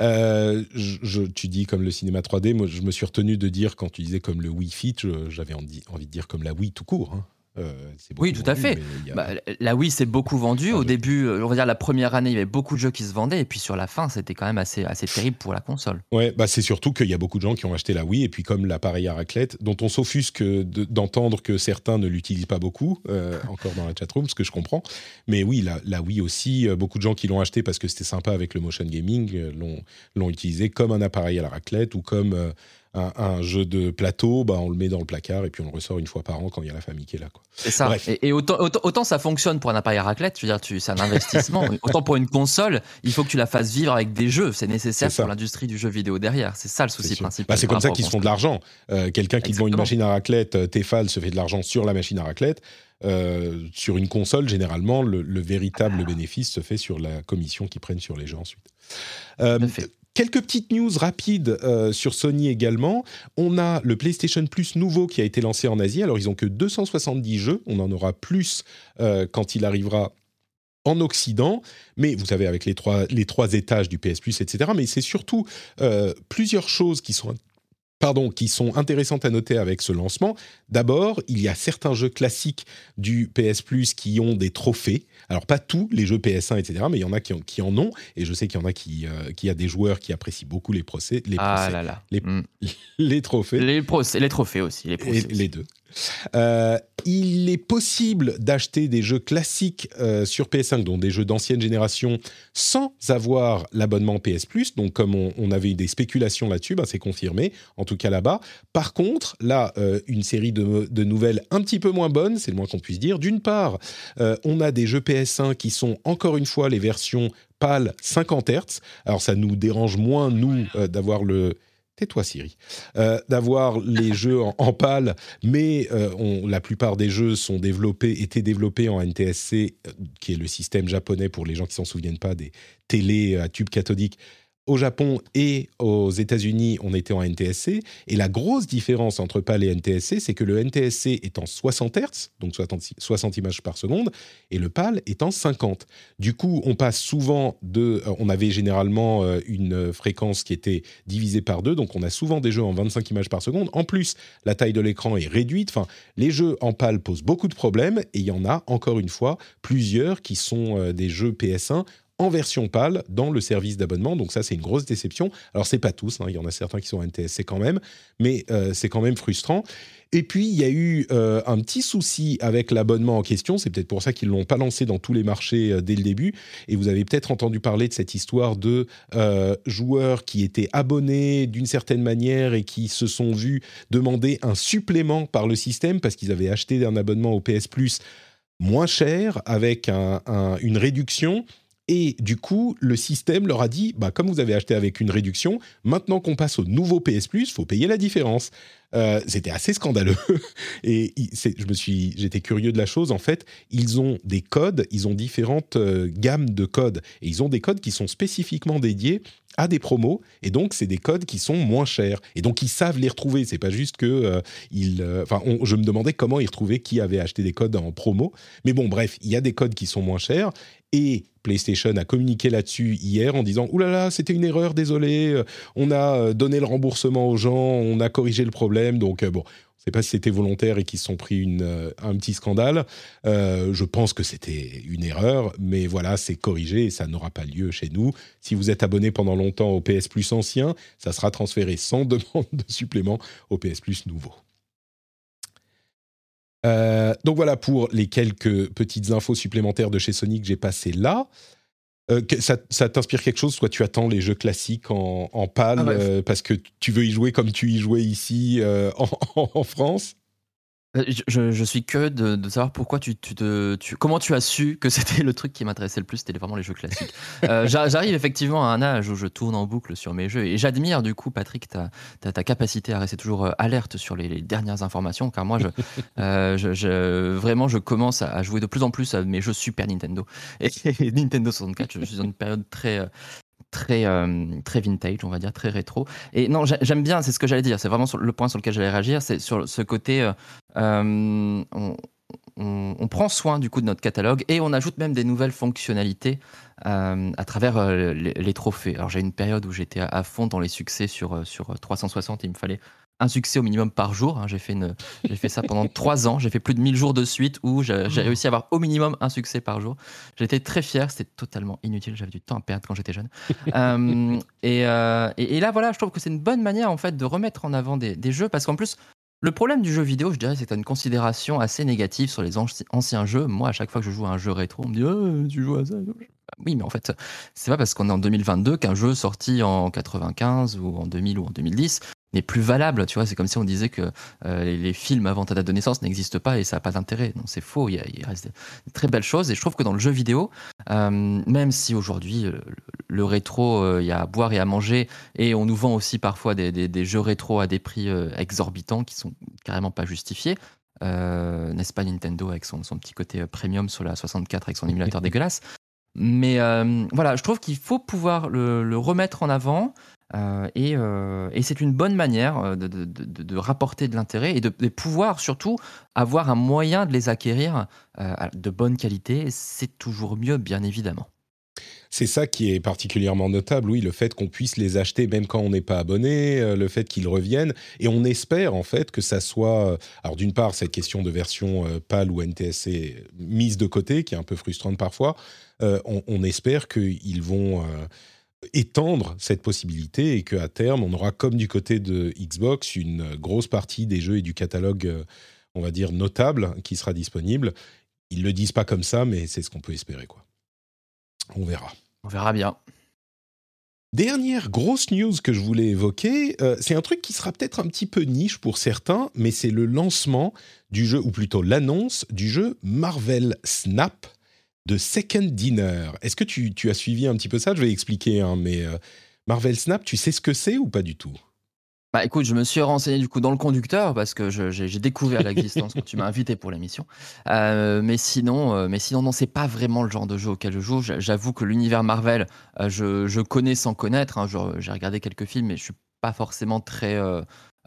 Euh, je, je, tu dis comme le cinéma trois D, moi je me suis retenu de dire, quand tu disais comme le Wii Fit, je, j'avais envie, envie de dire comme la Wii tout court, hein. Euh, c'est oui, tout vendu, à fait. A... Bah, la Wii s'est beaucoup vendue. Au début, on va dire la première année, il y avait beaucoup de jeux qui se vendaient, et puis sur la fin, c'était quand même assez, assez terrible pour la console. Ouais, bah c'est surtout qu'il y a beaucoup de gens qui ont acheté la Wii, et puis comme l'appareil à raclette, dont on s'offusque de, d'entendre que certains ne l'utilisent pas beaucoup, euh, encore dans la chatroom, ce que je comprends. Mais oui, la, la Wii aussi, beaucoup de gens qui l'ont acheté parce que c'était sympa avec le motion gaming, l'ont, l'ont utilisé comme un appareil à la raclette ou comme. Euh, Un, un jeu de plateau, bah on le met dans le placard et puis on le ressort une fois par an quand il y a la famille qui est là, quoi. C'est ça. Bref. Et, et autant, autant, autant ça fonctionne pour un appareil à raclette, je veux dire, tu, c'est un investissement. Autant pour une console, il faut que tu la fasses vivre avec des jeux. C'est nécessaire c'est pour l'industrie du jeu vidéo derrière. C'est ça le souci c'est principal. Bah, c'est comme ça qu'ils se font de l'argent. Euh, quelqu'un qui vend une machine à raclette, Tefal se fait de l'argent sur la machine à raclette. Euh, sur une console, généralement, le, le véritable ah. bénéfice se fait sur la commission qu'ils prennent sur les jeux ensuite. Euh, Quelques petites news rapides euh, sur Sony également. On a le PlayStation Plus nouveau qui a été lancé en Asie. Alors, ils n'ont que deux cent soixante-dix jeux. On en aura plus euh, quand il arrivera en Occident. Mais vous savez, avec les trois, les trois étages du P S Plus, et cetera. Mais c'est surtout euh, plusieurs choses qui sont, pardon, qui sont intéressantes à noter avec ce lancement. D'abord, il y a certains jeux classiques du P S Plus qui ont des trophées. Alors, pas tous les jeux P S un, et cetera, mais il y en a qui, ont, qui en ont. Et je sais qu'il y en a qui... Euh, qu'il y a des joueurs qui apprécient beaucoup les procès... Les ah procès, là là. Les, mmh. les trophées. Les, procès, les trophées aussi. Les, procès et, aussi. Les deux. Euh, il est possible d'acheter des jeux classiques euh, sur P S cinq, donc des jeux d'ancienne génération, sans avoir l'abonnement P S Plus. Donc, comme on, on avait eu des spéculations là-dessus, ben, c'est confirmé, en tout cas là-bas. Par contre, là, euh, une série de, de nouvelles un petit peu moins bonnes, c'est le moins qu'on puisse dire. D'une part, euh, on a des jeux P S un qui sont, encore une fois, les versions PAL cinquante hertz. Alors, ça nous dérange moins, nous, euh, d'avoir le... Tais-toi, Siri. Euh, d'avoir les jeux en, en PAL, mais euh, on, la plupart des jeux sont développés, étaient développés en N T S C, euh, qui est le système japonais, pour les gens qui ne s'en souviennent pas, des télés à tube cathodique, au Japon et aux États-Unis, on était en N T S C. Et la grosse différence entre PAL et N T S C, c'est que le N T S C est en soixante hertz, donc soixante images par seconde, et le PAL est en cinquante. Du coup, on passe souvent de... On avait généralement une fréquence qui était divisée par deux, donc on a souvent des jeux en vingt-cinq images par seconde. En plus, la taille de l'écran est réduite. Enfin, les jeux en PAL posent beaucoup de problèmes, et il y en a, encore une fois, plusieurs qui sont des jeux P S un en version PAL dans le service d'abonnement. Donc ça, c'est une grosse déception. Alors, c'est pas tous, hein, il y en a certains qui sont N T S C quand même, mais euh, c'est quand même frustrant. Et puis, il y a eu euh, un petit souci avec l'abonnement en question. C'est peut-être pour ça qu'ils ne l'ont pas lancé dans tous les marchés euh, dès le début. Et vous avez peut-être entendu parler de cette histoire de euh, joueurs qui étaient abonnés d'une certaine manière et qui se sont vus demander un supplément par le système parce qu'ils avaient acheté un abonnement au P S Plus moins cher avec un, un, une réduction. Et du coup, le système leur a dit, bah, comme vous avez acheté avec une réduction, maintenant qu'on passe au nouveau P S Plus, il faut payer la différence. Euh, c'était assez scandaleux. Et c'est, je me suis, j'étais curieux de la chose. En fait, ils ont des codes, ils ont différentes euh, gammes de codes. Et ils ont des codes qui sont spécifiquement dédiés à des promos. Et donc, c'est des codes qui sont moins chers. Et donc, ils savent les retrouver. C'est pas juste que... Euh, ils, euh, enfin, on, je me demandais comment ils retrouvaient qui avait acheté des codes en promo. Mais bon, bref, il y a des codes qui sont moins chers. Et PlayStation a communiqué là-dessus hier en disant « Ouh là là, c'était une erreur, désolé, on a donné le remboursement aux gens, on a corrigé le problème. » Donc bon, on ne sait pas si c'était volontaire et qu'ils se sont pris une, un petit scandale. Euh, je pense que c'était une erreur, mais voilà, c'est corrigé et ça n'aura pas lieu chez nous. Si vous êtes abonné pendant longtemps au P S Plus ancien, ça sera transféré sans demande de supplément au P S Plus nouveau. Euh, donc voilà pour les quelques petites infos supplémentaires de chez Sony que j'ai passées là. Euh, que ça, ça t'inspire quelque chose? Soit tu attends les jeux classiques en, en PAL ah, euh, parce que tu veux y jouer comme tu y jouais ici euh, en, en France. Je, je, je suis curieux de, de savoir pourquoi tu, tu te, tu, comment tu as su que c'était le truc qui m'intéressait le plus, c'était vraiment les jeux classiques. euh, j'arrive effectivement à un âge où je tourne en boucle sur mes jeux et j'admire du coup, Patrick, ta, ta, ta capacité à rester toujours alerte sur les, les dernières informations, car moi, je, euh, je, je, vraiment, je commence à jouer de plus en plus à mes jeux Super Nintendo et, et Nintendo soixante-quatre. Je, je suis dans une période très... Très, euh, très vintage, on va dire, très rétro. Et non, j'aime bien, c'est ce que j'allais dire, c'est vraiment sur le point sur lequel j'allais réagir, c'est sur ce côté... Euh, euh, on, on, on prend soin du coup de notre catalogue et on ajoute même des nouvelles fonctionnalités euh, à travers euh, les, les trophées. Alors j'ai une période où j'étais à, à fond dans les succès sur, sur trois cent soixante, il me fallait... un succès au minimum par jour. Hein. J'ai, fait une, j'ai fait ça pendant trois ans. J'ai fait plus de mille jours de suite où j'ai, j'ai réussi à avoir au minimum un succès par jour. J'étais très fier. C'était totalement inutile. J'avais du temps à perdre quand j'étais jeune. euh, et, euh, et, et là, voilà, je trouve que c'est une bonne manière en fait, de remettre en avant des, des jeux parce qu'en plus, le problème du jeu vidéo, je dirais, c'est une considération assez négative sur les anci- anciens jeux. Moi, à chaque fois que je joue à un jeu rétro, on me dit oh, « tu joues à ça ?» Oui, mais en fait, c'est pas parce qu'on est en deux mille vingt-deux qu'un jeu sorti en quatre-vingt-quinze ou en deux mille ou en deux mille dix n'est plus valable, tu vois, c'est comme si on disait que euh, les, les films avant ta date de naissance n'existent pas et ça n'a pas d'intérêt. Non, c'est faux, il, y a, il reste des très belles choses et je trouve que dans le jeu vidéo, euh, même si aujourd'hui le, le rétro, euh, il y a à boire et à manger et on nous vend aussi parfois des, des, des jeux rétro à des prix euh, exorbitants qui sont carrément pas justifiés, euh, n'est-ce pas Nintendo avec son, son petit côté premium sur la soixante-quatre avec son émulateur dégueulasse. Mais euh, voilà, je trouve qu'il faut pouvoir le, le remettre en avant. Euh, et, euh, et c'est une bonne manière de, de, de, de rapporter de l'intérêt et de, de pouvoir surtout avoir un moyen de les acquérir euh, de bonne qualité. C'est toujours mieux, bien évidemment. C'est ça qui est particulièrement notable, oui, le fait qu'on puisse les acheter même quand on n'est pas abonné, le fait qu'ils reviennent, et on espère en fait que ça soit... Alors d'une part, cette question de version PAL ou N T S C mise de côté, qui est un peu frustrante parfois, euh, on, on espère qu'ils vont... Euh, étendre cette possibilité et qu'à terme, on aura, comme du côté de Xbox, une grosse partie des jeux et du catalogue, on va dire, notable qui sera disponible. Ils ne le disent pas comme ça, mais c'est ce qu'on peut espérer, quoi. On verra. On verra bien. Dernière grosse news que je voulais évoquer, euh, c'est un truc qui sera peut-être un petit peu niche pour certains, mais c'est le lancement du jeu, ou plutôt l'annonce du jeu Marvel Snap, de Second Dinner. Est-ce que tu, tu as suivi un petit peu ça? Je vais expliquer, hein, mais euh, Marvel Snap, tu sais ce que c'est ou pas du tout? Bah écoute, je me suis renseigné du coup dans le conducteur parce que je, j'ai, j'ai découvert l'existence quand tu m'as invité pour l'émission. Euh, mais sinon, euh, mais sinon non, c'est pas vraiment le genre de jeu auquel je joue. J- J'avoue que l'univers Marvel, euh, je, je connais sans connaître. Hein. Je, j'ai regardé quelques films, mais je suis pas forcément très, euh,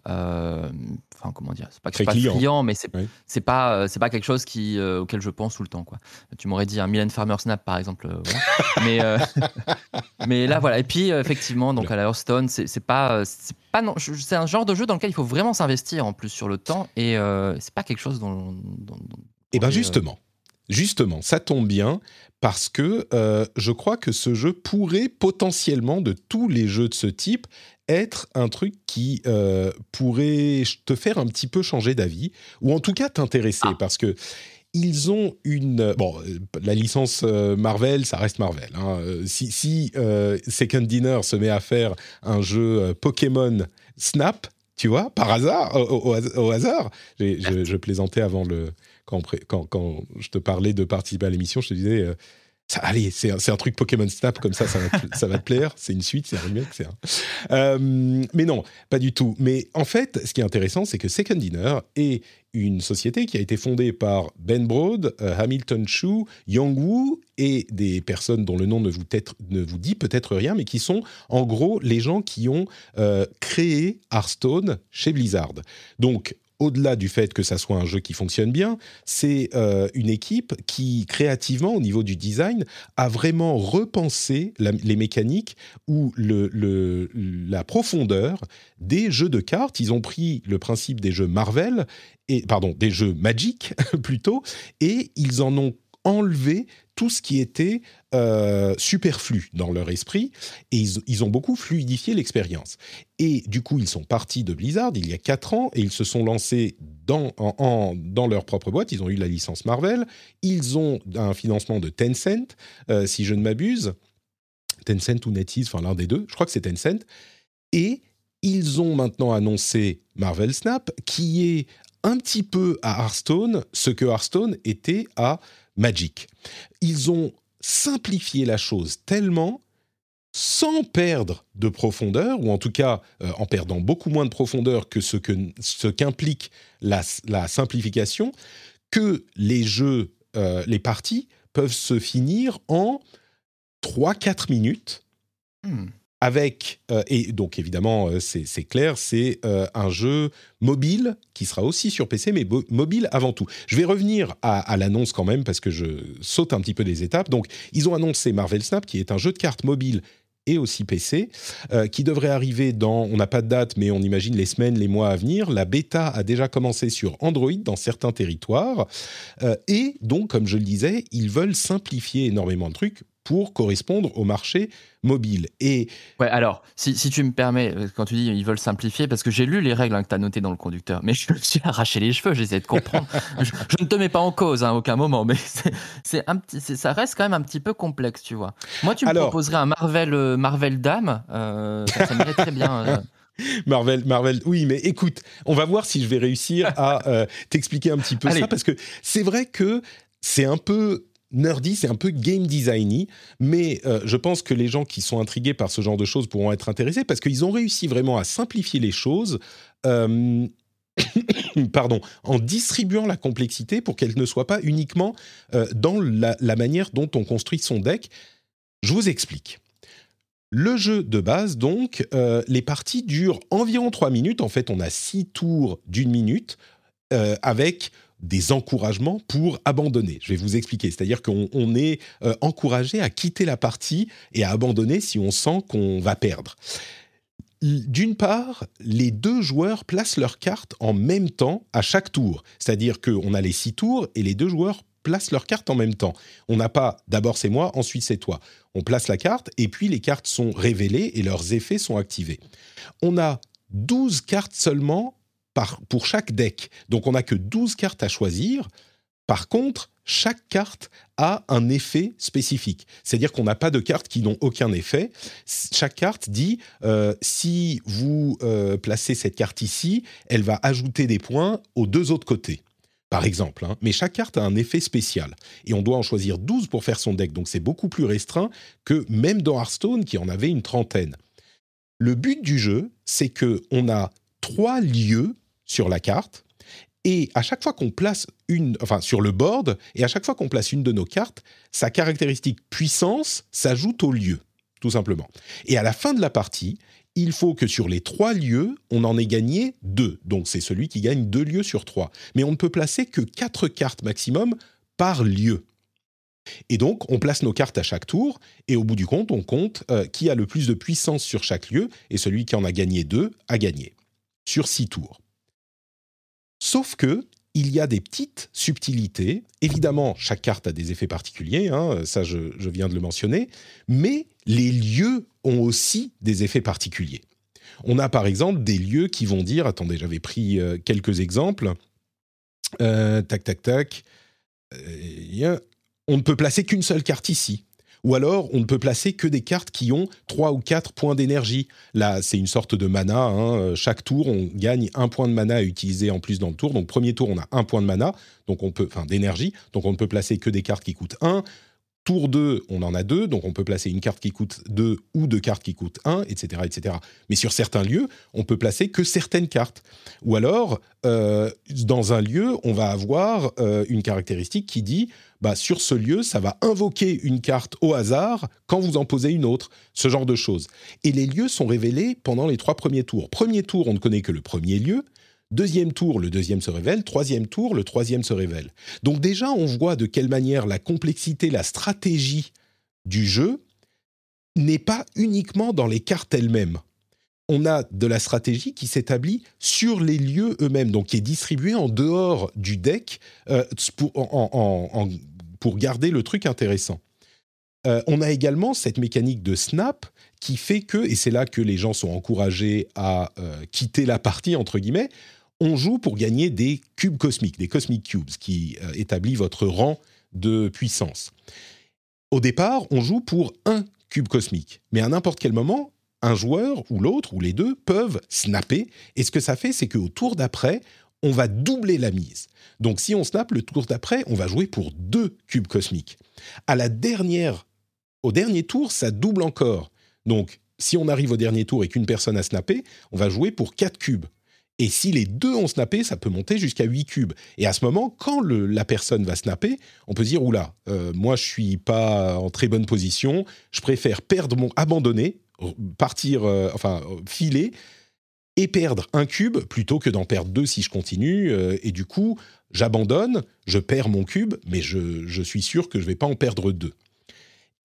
euh, enfin comment dire, c'est pas que je suis pas client, mais c'est, oui. c'est pas, euh, c'est pas quelque chose qui euh, auquel je pense tout le temps quoi. Tu m'aurais dit un Mylène Farmer Snap par exemple, euh, voilà. mais euh, mais là voilà. Et puis euh, effectivement, donc à la Hearthstone, c'est, c'est pas, c'est Ah non, c'est un genre de jeu dans lequel il faut vraiment s'investir en plus sur le temps et euh, c'est pas quelque chose dont. dont, dont eh bien, justement, euh... justement, ça tombe bien parce que euh, je crois que ce jeu pourrait potentiellement, de tous les jeux de ce type, être un truc qui euh, pourrait te faire un petit peu changer d'avis ou en tout cas t'intéresser ah. parce que. Ils ont une... Bon, la licence Marvel, ça reste Marvel. Hein. Si, si euh, Second Dinner se met à faire un jeu Pokémon Snap, tu vois, par hasard, au, au, au hasard. J'ai, je, je plaisantais avant le... Quand, quand, quand je te parlais de participer à l'émission, je te disais... Euh, ça, allez, c'est un, c'est un truc Pokémon Snap, comme ça, ça va, ça va te plaire. C'est une suite, c'est un remake, c'est un... Euh, mais non, pas du tout. Mais en fait, ce qui est intéressant, c'est que Second Dinner est... une société qui a été fondée par Ben Broad, euh, Hamilton Chu, Yang Wu et des personnes dont le nom ne vous, tête, ne vous dit peut-être rien, mais qui sont en gros les gens qui ont euh, créé Hearthstone chez Blizzard. Donc, au-delà du fait que ça soit un jeu qui fonctionne bien, c'est euh, une équipe qui, créativement, au niveau du design, a vraiment repensé la, les mécaniques ou le, le, la profondeur des jeux de cartes. Ils ont pris le principe des jeux Marvel, et, pardon, des jeux Magic plutôt, et ils en ont enlevé tout ce qui était euh, superflu dans leur esprit, et ils, ils ont beaucoup fluidifié l'expérience. Et du coup, ils sont partis de Blizzard il y a quatre ans, et ils se sont lancés dans, en, en, dans leur propre boîte, ils ont eu la licence Marvel, ils ont un financement de Tencent, euh, si je ne m'abuse, Tencent ou NetEase, enfin l'un des deux, je crois que c'est Tencent, et ils ont maintenant annoncé Marvel Snap, qui est un petit peu à Hearthstone, ce que Hearthstone était à Magic. Ils ont simplifié la chose tellement, sans perdre de profondeur, ou en tout cas euh, en perdant beaucoup moins de profondeur que ce, que, ce qu'implique la, la simplification, que les jeux, euh, les parties, peuvent se finir en trois à quatre minutes. Mmh. Avec, euh, et donc évidemment, euh, c'est, c'est clair, c'est euh, un jeu mobile qui sera aussi sur P C, mais bo- mobile avant tout. Je vais revenir à, à l'annonce quand même, parce que je saute un petit peu des étapes. Donc, ils ont annoncé Marvel Snap, qui est un jeu de cartes mobile et aussi P C, euh, qui devrait arriver dans, on n'a pas de date, mais on imagine les semaines, les mois à venir. La bêta a déjà commencé sur Android dans certains territoires. Euh, et donc, comme je le disais, ils veulent simplifier énormément de trucs pour correspondre au marché mobile. Et ouais, alors, si, si tu me permets, quand tu dis ils veulent simplifier, parce que j'ai lu les règles hein, que tu as notées dans le conducteur, mais je me suis arraché les cheveux, j'essaie de comprendre. je, je ne te mets pas en cause hein, à aucun moment, mais c'est, c'est un petit, c'est, ça reste quand même un petit peu complexe, tu vois. Moi, tu me alors... proposerais un Marvel, euh, Marvel Dame, euh, ça, ça me irait très bien... Euh... Marvel, Marvel, oui, mais écoute, on va voir si je vais réussir à euh, t'expliquer un petit peu. Allez. Ça, parce que c'est vrai que c'est un peu... nerdy, c'est un peu game designy, mais euh, je pense que les gens qui sont intrigués par ce genre de choses pourront être intéressés parce qu'ils ont réussi vraiment à simplifier les choses euh, pardon, en distribuant la complexité pour qu'elle ne soit pas uniquement euh, dans la, la manière dont on construit son deck. Je vous explique. Le jeu de base, donc, euh, les parties durent environ trois minutes. En fait, on a six tours d'une minute euh, avec... des encouragements pour abandonner. Je vais vous expliquer. C'est-à-dire qu'on on est euh, encouragé à quitter la partie et à abandonner si on sent qu'on va perdre. D'une part, les deux joueurs placent leurs cartes en même temps à chaque tour. C'est-à-dire qu'on a les six tours et les deux joueurs placent leurs cartes en même temps. On n'a pas « d'abord c'est moi, ensuite c'est toi ». On place la carte et puis les cartes sont révélées et leurs effets sont activés. On a douze cartes seulement Par, pour chaque deck. Donc, on n'a que douze cartes à choisir. Par contre, chaque carte a un effet spécifique. C'est-à-dire qu'on n'a pas de cartes qui n'ont aucun effet. Chaque carte dit, euh, si vous euh, placez cette carte ici, elle va ajouter des points aux deux autres côtés, par exemple. Hein. Mais chaque carte a un effet spécial. Et on doit en choisir douze pour faire son deck. Donc, c'est beaucoup plus restreint que même dans Hearthstone, qui en avait une trentaine. Le but du jeu, c'est qu'on a trois lieux sur la carte, et à chaque fois qu'on place une, enfin sur le board, et à chaque fois qu'on place une de nos cartes, sa caractéristique puissance s'ajoute au lieu, tout simplement. Et à la fin de la partie, il faut que sur les trois lieux, on en ait gagné deux. Donc c'est celui qui gagne deux lieux sur trois. Mais on ne peut placer que quatre cartes maximum par lieu. Et donc, on place nos cartes à chaque tour, et au bout du compte, on compte euh, qui a le plus de puissance sur chaque lieu, et celui qui en a gagné deux a gagné, sur six tours. Sauf que il y a des petites subtilités. Évidemment, chaque carte a des effets particuliers, hein, ça je, je viens de le mentionner, mais les lieux ont aussi des effets particuliers. On a par exemple des lieux qui vont dire... Attendez, j'avais pris euh, quelques exemples. Euh, tac, tac, tac... Euh, on ne peut placer qu'une seule carte ici. Ou alors, on ne peut placer que des cartes qui ont trois ou quatre points d'énergie. Là, c'est une sorte de mana. Hein. Chaque tour, on gagne un point de mana à utiliser en plus dans le tour. Donc, premier tour, on a un point de mana, donc on peut, enfin d'énergie. Donc, on ne peut placer que des cartes qui coûtent un. Tour deux, on en a deux. Donc, on peut placer une carte qui coûte deux ou deux cartes qui coûtent un, et cetera, et cetera. Mais sur certains lieux, on peut placer que certaines cartes. Ou alors, euh, dans un lieu, on va avoir euh, une caractéristique qui dit... Bah, sur ce lieu, ça va invoquer une carte au hasard quand vous en posez une autre, ce genre de choses. Et les lieux sont révélés pendant les trois premiers tours. Premier tour, on ne connaît que le premier lieu. Deuxième tour, le deuxième se révèle. Troisième tour, le troisième se révèle. Donc déjà, on voit de quelle manière la complexité, la stratégie du jeu n'est pas uniquement dans les cartes elles-mêmes. On a de la stratégie qui s'établit sur les lieux eux-mêmes, donc qui est distribuée en dehors du deck euh, pour, en, en, en, pour garder le truc intéressant. Euh, on a également cette mécanique de snap qui fait que, et c'est là que les gens sont encouragés à euh, quitter la partie, entre guillemets, on joue pour gagner des cubes cosmiques, des cosmic cubes, qui euh, établit votre rang de puissance. Au départ, on joue pour un cube cosmique, mais à n'importe quel moment, un joueur ou l'autre, ou les deux, peuvent snapper. Et ce que ça fait, c'est qu'au tour d'après, on va doubler la mise. Donc si on snappe, le tour d'après, on va jouer pour deux cubes cosmiques. À la dernière, au dernier tour, ça double encore. Donc si on arrive au dernier tour et qu'une personne a snappé, on va jouer pour quatre cubes. Et si les deux ont snappé, ça peut monter jusqu'à huit cubes. Et à ce moment, quand le, la personne va snapper, on peut se dire « Oula, euh, moi je suis pas en très bonne position, je préfère perdre mon abandonné ». partir, euh, enfin, filer et perdre un cube plutôt que d'en perdre deux si je continue. Euh, et du coup, j'abandonne, je perds mon cube, mais je, je suis sûr que je ne vais pas en perdre deux.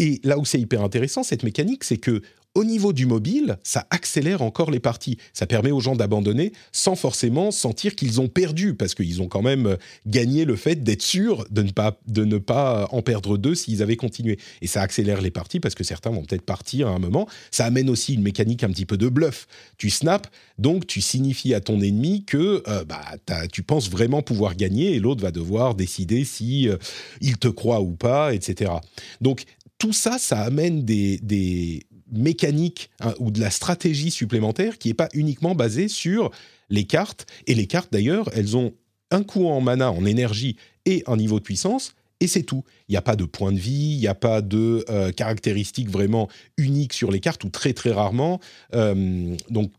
Et là où c'est hyper intéressant, cette mécanique, c'est qu'au niveau du mobile, ça accélère encore les parties. Ça permet aux gens d'abandonner sans forcément sentir qu'ils ont perdu, parce qu'ils ont quand même gagné le fait d'être sûrs de ne pas, de ne pas en perdre deux s'ils avaient continué. Et ça accélère les parties, parce que certains vont peut-être partir à un moment. Ça amène aussi une mécanique un petit peu de bluff. Tu snaps, donc tu signifies à ton ennemi que euh, bah, tu penses vraiment pouvoir gagner, et l'autre va devoir décider si, euh, il te croit ou pas, et cetera. Donc, tout ça, ça amène des... des mécanique hein, ou de la stratégie supplémentaire qui n'est pas uniquement basée sur les cartes. Et les cartes, d'ailleurs, elles ont un coût en mana, en énergie et un niveau de puissance, et c'est tout. Il n'y a pas de points de vie, il n'y a pas de euh, caractéristiques vraiment uniques sur les cartes, ou très très rarement. Euh, donc,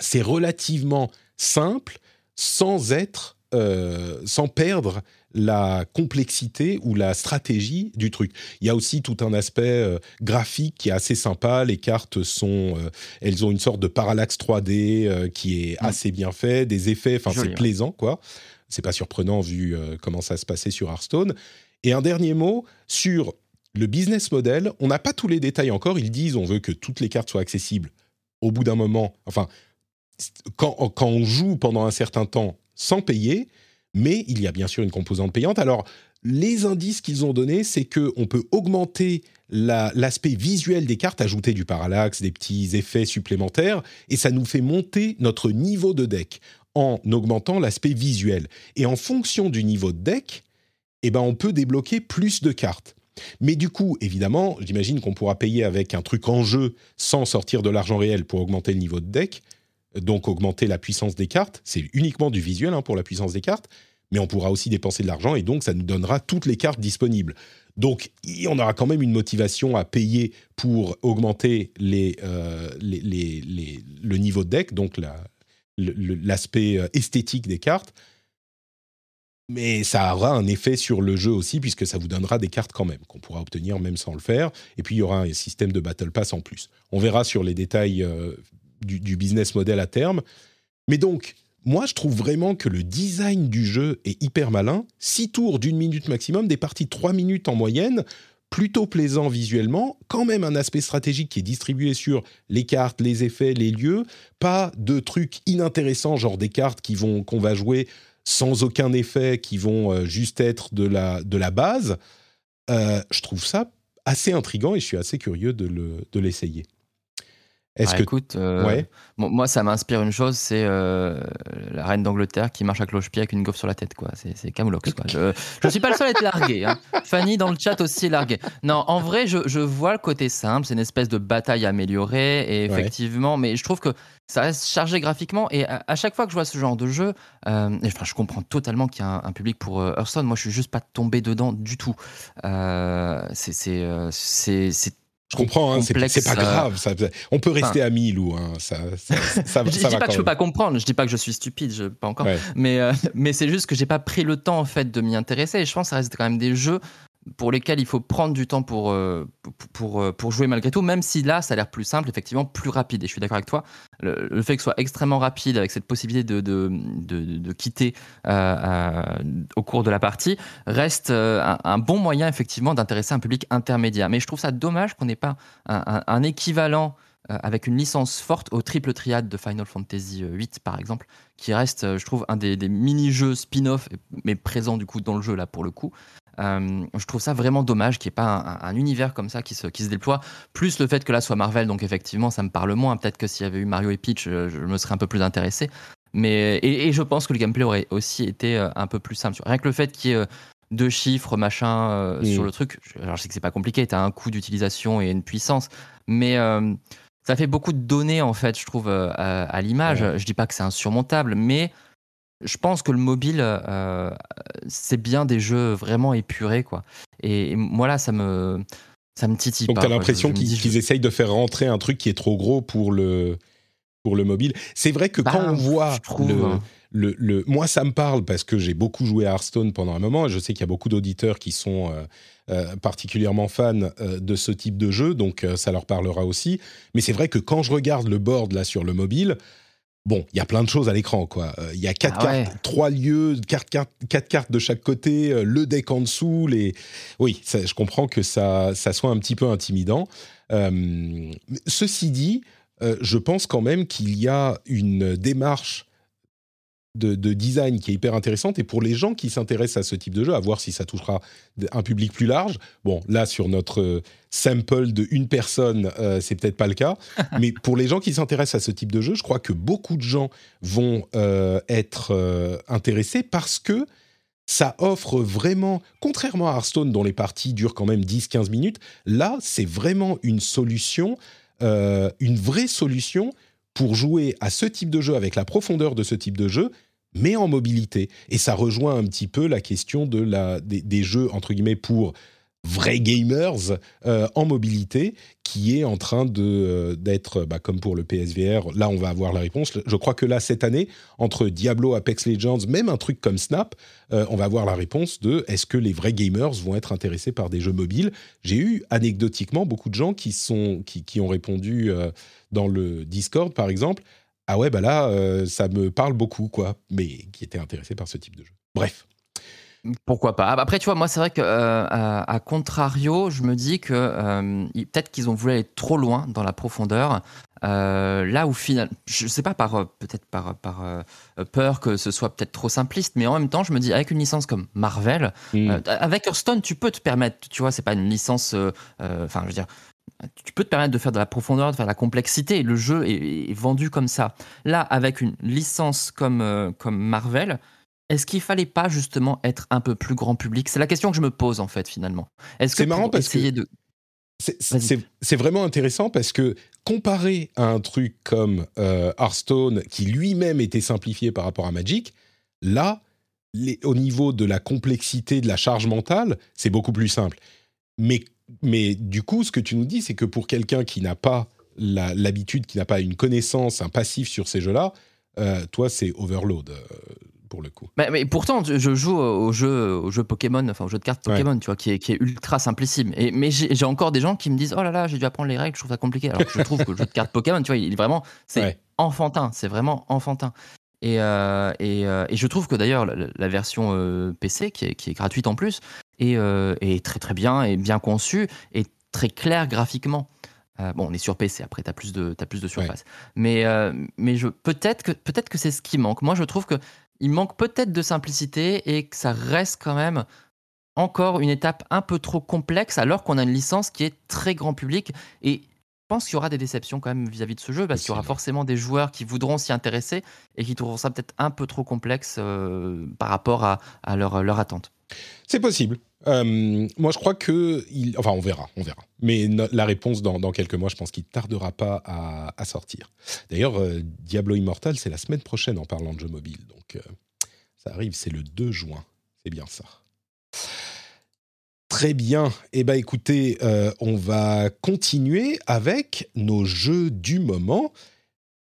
c'est relativement simple, sans être, euh, sans perdre la complexité ou la stratégie du truc. Il y a aussi tout un aspect euh, graphique qui est assez sympa. Les cartes sont, euh, elles ont une sorte de parallaxe trois D euh, qui est mmh. assez bien fait, des effets, enfin c'est plaisant quoi. C'est pas surprenant vu euh, comment ça se passait sur Hearthstone. Et un dernier mot sur le business model. On n'a pas tous les détails encore. Ils disent on veut que toutes les cartes soient accessibles au bout d'un moment. Enfin, quand, quand on joue pendant un certain temps sans payer. Mais il y a bien sûr une composante payante. Alors, les indices qu'ils ont donnés, c'est qu'on peut augmenter la, l'aspect visuel des cartes, ajouter du parallaxe, des petits effets supplémentaires, et ça nous fait monter notre niveau de deck en augmentant l'aspect visuel. Et en fonction du niveau de deck, eh ben, on peut débloquer plus de cartes. Mais du coup, évidemment, j'imagine qu'on pourra payer avec un truc en jeu sans sortir de l'argent réel pour augmenter le niveau de deck. Donc, augmenter la puissance des cartes, c'est uniquement du visuel hein, pour la puissance des cartes, mais on pourra aussi dépenser de l'argent et donc ça nous donnera toutes les cartes disponibles. Donc, on aura quand même une motivation à payer pour augmenter les, euh, les, les, les, le niveau de deck, donc la, le, l'aspect esthétique des cartes. Mais ça aura un effet sur le jeu aussi, puisque ça vous donnera des cartes quand même, qu'on pourra obtenir même sans le faire. Et puis, il y aura un système de Battle Pass en plus. On verra sur les détails euh, du, du business model à terme. Mais donc, moi, je trouve vraiment que le design du jeu est hyper malin. Six tours d'une minute maximum, des parties de trois minutes en moyenne, plutôt plaisant visuellement, quand même un aspect stratégique qui est distribué sur les cartes, les effets, les lieux, pas de trucs inintéressants, genre des cartes qui vont, qu'on va jouer sans aucun effet, qui vont juste être de la, de la base. Euh, je trouve ça assez intriguant et je suis assez curieux de, le, de l'essayer. Est-ce ah, que... Écoute, euh, ouais. bon, moi, ça m'inspire une chose, c'est euh, la reine d'Angleterre qui marche à cloche-pied avec une gaufre sur la tête, quoi. C'est, c'est Camoulox, quoi. Je ne suis pas le seul à être largué, hein. Fanny, dans le chat, aussi est larguée. Non, en vrai, je, je vois le côté simple. C'est une espèce de bataille améliorée, et effectivement, ouais. mais je trouve que ça reste chargé graphiquement. Et à, à chaque fois que je vois ce genre de jeu, euh, et, enfin, je comprends totalement qu'il y a un, un public pour euh, Hearthstone. Moi, je ne suis juste pas tombé dedans du tout. Euh, c'est... c'est, euh, c'est, c'est Je comprends, hein, complexe, c'est, c'est pas grave. Ça, on peut rester enfin, amis, Lou. Hein, ça, ça, ça, ça, je ça dis va pas que même. Je peux pas comprendre. Je dis pas que je suis stupide, je, pas encore. Ouais. Mais euh, mais c'est juste que j'ai pas pris le temps en fait de m'y intéresser. Et je pense que ça reste quand même des jeux pour lesquels il faut prendre du temps pour, euh, pour, pour, pour jouer malgré tout, même si là, ça a l'air plus simple, effectivement, plus rapide. Et je suis d'accord avec toi, le, le fait que ce soit extrêmement rapide, avec cette possibilité de, de, de, de quitter euh, euh, au cours de la partie, reste euh, un, un bon moyen, effectivement, d'intéresser un public intermédiaire. Mais je trouve ça dommage qu'on n'ait pas un, un, un équivalent euh, avec une licence forte au triple triade de Final Fantasy huit, par exemple, qui reste, je trouve, un des, des mini-jeux spin-off, mais présent, du coup, dans le jeu, là, pour le coup. Euh, je trouve ça vraiment dommage qu'il n'y ait pas un, un, un univers comme ça qui se, qui se déploie, plus le fait que là soit Marvel, donc effectivement ça me parle moins. Peut-être que s'il y avait eu Mario et Peach, je, je me serais un peu plus intéressé, mais, et, et je pense que le gameplay aurait aussi été un peu plus simple, rien que le fait qu'il y ait deux chiffres machin euh, mmh. sur le truc. Alors je sais que c'est pas compliqué, t'as un coût d'utilisation et une puissance, mais euh, ça fait beaucoup de données en fait, je trouve, euh, à, à l'image. mmh. Je dis pas que c'est insurmontable, mais je pense que le mobile, euh, c'est bien des jeux vraiment épurés, quoi. Et, et moi, là, ça me, ça me titille donc pas. Donc, t'as l'impression je, je qu'ils, je... qu'ils essayent de faire rentrer un truc qui est trop gros pour le, pour le mobile. C'est vrai que bah, quand on voit... Trouve, le, hein. le, le, le, moi, ça me parle parce que j'ai beaucoup joué à Hearthstone pendant un moment. Et je sais qu'il y a beaucoup d'auditeurs qui sont euh, euh, particulièrement fans euh, de ce type de jeu. Donc, euh, ça leur parlera aussi. Mais c'est vrai que quand je regarde le board, là, sur le mobile... Bon, il y a plein de choses à l'écran, quoi. Il euh, y a quatre ah cartes, ouais. trois lieux, quatre, quatre, quatre cartes de chaque côté, euh, le deck en dessous, les... Oui, ça, je comprends que ça, ça soit un petit peu intimidant. Euh, ceci dit, euh, je pense quand même qu'il y a une démarche de, de design qui est hyper intéressante. Et pour les gens qui s'intéressent à ce type de jeu, à voir si ça touchera un public plus large. Bon, là, sur notre sample de une personne, euh, c'est peut-être pas le cas, mais pour les gens qui s'intéressent à ce type de jeu, je crois que beaucoup de gens vont euh, être euh, intéressés parce que ça offre vraiment, contrairement à Hearthstone dont les parties durent quand même dix à quinze minutes, là, c'est vraiment une solution, euh, une vraie solution pour jouer à ce type de jeu avec la profondeur de ce type de jeu, mais en mobilité. Et ça rejoint un petit peu la question de la, des, des jeux, entre guillemets, pour... vrais gamers euh, en mobilité, qui est en train de, euh, d'être, bah, comme pour le P S V R, là on va avoir la réponse. Je crois que là, cette année, entre Diablo, Apex Legends, même un truc comme Snap, euh, on va avoir la réponse de est-ce que les vrais gamers vont être intéressés par des jeux mobiles. J'ai eu anecdotiquement beaucoup de gens qui, sont, qui, qui ont répondu euh, dans le Discord, par exemple, « Ah ouais, bah là, euh, ça me parle beaucoup, quoi », mais qui étaient intéressés par ce type de jeu. Bref. Pourquoi pas. Après, tu vois, moi, c'est vrai que euh, à, à contrario, je me dis que euh, peut-être qu'ils ont voulu aller trop loin dans la profondeur. Euh, là où finalement, je sais pas, par peut-être par, par euh, peur que ce soit peut-être trop simpliste, mais en même temps, je me dis avec une licence comme Marvel, mmh. euh, avec Hearthstone, tu peux te permettre, tu vois, c'est pas une licence, enfin, euh, euh, je veux dire. Tu peux te permettre de faire de la profondeur, de faire de la complexité. Le jeu est, est vendu comme ça. Là, avec une licence comme euh, comme Marvel. Est-ce qu'il ne fallait pas justement être un peu plus grand public ? C'est la question que je me pose en fait finalement. Est-ce que c'est marrant parce que de... c'est, c'est, c'est vraiment intéressant parce que comparé à un truc comme euh, Hearthstone qui lui-même était simplifié par rapport à Magic, là, les, au niveau de la complexité, de la charge mentale, c'est beaucoup plus simple. Mais, mais du coup, ce que tu nous dis, c'est que pour quelqu'un qui n'a pas la, l'habitude, qui n'a pas une connaissance, un passif sur ces jeux-là, euh, toi, c'est overload euh, pour le coup. Mais, mais pourtant, je joue au jeu, au jeu Pokémon, enfin au jeu de cartes Pokémon, ouais. tu vois, qui est, qui est ultra simplissime. Et, mais j'ai, j'ai encore des gens qui me disent « Oh là là, j'ai dû apprendre les règles, je trouve ça compliqué. » Alors que je trouve que le jeu de cartes Pokémon, tu vois, il est vraiment, c'est ouais. enfantin, c'est vraiment enfantin. Et, euh, et, euh, et je trouve que d'ailleurs, la, la version euh, P C, qui est, qui est gratuite en plus, est, euh, est très très bien, est bien conçue, est très claire graphiquement. Euh, bon, on est sur P C, après, t'as plus de, t'as plus de surface. Ouais. Mais, euh, mais je, peut-être que, peut-être que c'est ce qui manque. Moi, je trouve qu'il manque peut-être de simplicité et que ça reste quand même encore une étape un peu trop complexe, alors qu'on a une licence qui est très grand public. Et je pense qu'il y aura des déceptions quand même vis-à-vis de ce jeu, parce qu'il y aura forcément des joueurs qui voudront s'y intéresser et qui trouveront ça peut-être un peu trop complexe euh, par rapport à, à leur, leur attente. C'est possible. Euh, moi, je crois que... Il... Enfin, on verra, on verra. Mais no- la réponse, dans, dans quelques mois, je pense qu'il ne tardera pas à, à sortir. D'ailleurs, euh, Diablo Immortal, c'est la semaine prochaine en parlant de jeux mobiles. Donc, euh, ça arrive, c'est le deux juin. C'est bien ça. Très bien. Eh bien, écoutez, euh, on va continuer avec nos jeux du moment.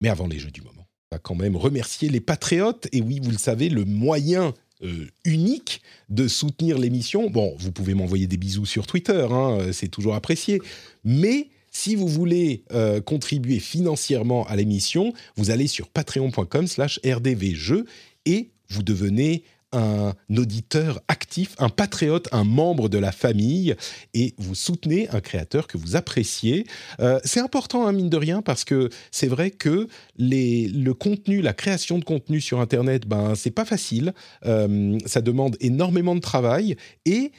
Mais avant les jeux du moment, on va quand même remercier les Patriotes. Et oui, vous le savez, le moyen... Euh, unique de soutenir l'émission. Bon, vous pouvez m'envoyer des bisous sur Twitter, hein, c'est toujours apprécié. Mais si vous voulez euh, contribuer financièrement à l'émission, vous allez sur patreon dot com slash r d v jeux et vous devenez un auditeur actif, un patriote, un membre de la famille, et vous soutenez un créateur que vous appréciez. Euh, c'est important, hein, mine de rien, parce que c'est vrai que les, le contenu, la création de contenu sur Internet, ben, c'est pas facile, euh, ça demande énormément de travail, et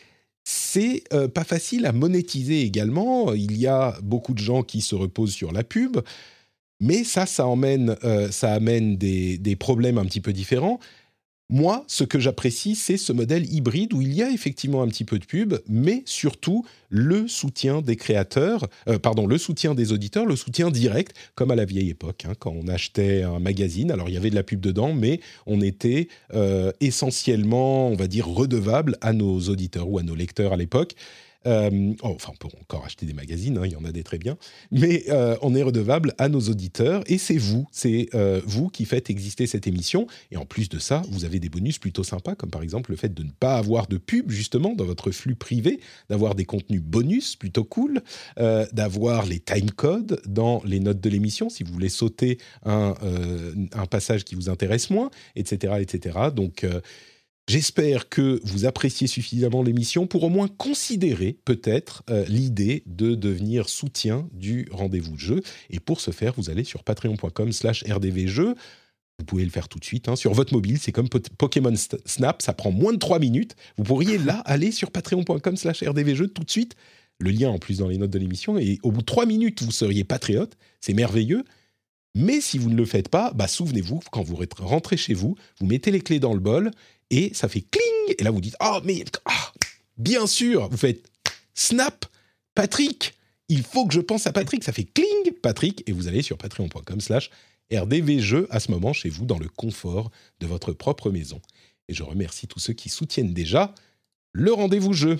c'est euh, pas facile à monétiser également. Il y a beaucoup de gens qui se reposent sur la pub, mais ça, ça, emmène, euh, ça amène des, des problèmes un petit peu différents. Moi, ce que j'apprécie, c'est ce modèle hybride où il y a effectivement un petit peu de pub, mais surtout le soutien des créateurs, euh, pardon, le soutien des auditeurs, le soutien direct, comme à la vieille époque, hein, quand on achetait un magazine. Alors, il y avait de la pub dedans, mais on était euh, essentiellement, on va dire, redevable à nos auditeurs ou à nos lecteurs à l'époque. Euh, oh, enfin, on peut encore acheter des magazines, hein, il y en a des très bien, mais euh, on est redevable à nos auditeurs, et c'est vous, c'est euh, vous qui faites exister cette émission, et en plus de ça, vous avez des bonus plutôt sympas, comme par exemple le fait de ne pas avoir de pub, justement, dans votre flux privé, d'avoir des contenus bonus plutôt cool, euh, d'avoir les timecodes dans les notes de l'émission, si vous voulez sauter un, euh, un passage qui vous intéresse moins, et cetera, et cetera, donc... Euh, J'espère que vous appréciez suffisamment l'émission pour au moins considérer peut-être euh, l'idée de devenir soutien du rendez-vous de jeu. Et pour ce faire, vous allez sur patreon dot com slash r d v jeux. Vous pouvez le faire tout de suite. Hein, sur votre mobile, c'est comme po- Pokémon st- Snap, ça prend moins de trois minutes. Vous pourriez là aller sur patreon dot com slash r d v jeux tout de suite. Le lien en plus dans les notes de l'émission. Et au bout de trois minutes, vous seriez patriote. C'est merveilleux. Mais si vous ne le faites pas, bah, souvenez-vous, quand vous rentrez chez vous, vous mettez les clés dans le bol et ça fait cling. Et là, vous dites « Ah, mais ah, bien sûr !» Vous faites « Snap, Patrick !» Il faut que je pense à Patrick. Ça fait cling, Patrick. Et vous allez sur patreon dot com slash r d v jeux à ce moment chez vous, dans le confort de votre propre maison. Et je remercie tous ceux qui soutiennent déjà le rendez-vous jeu.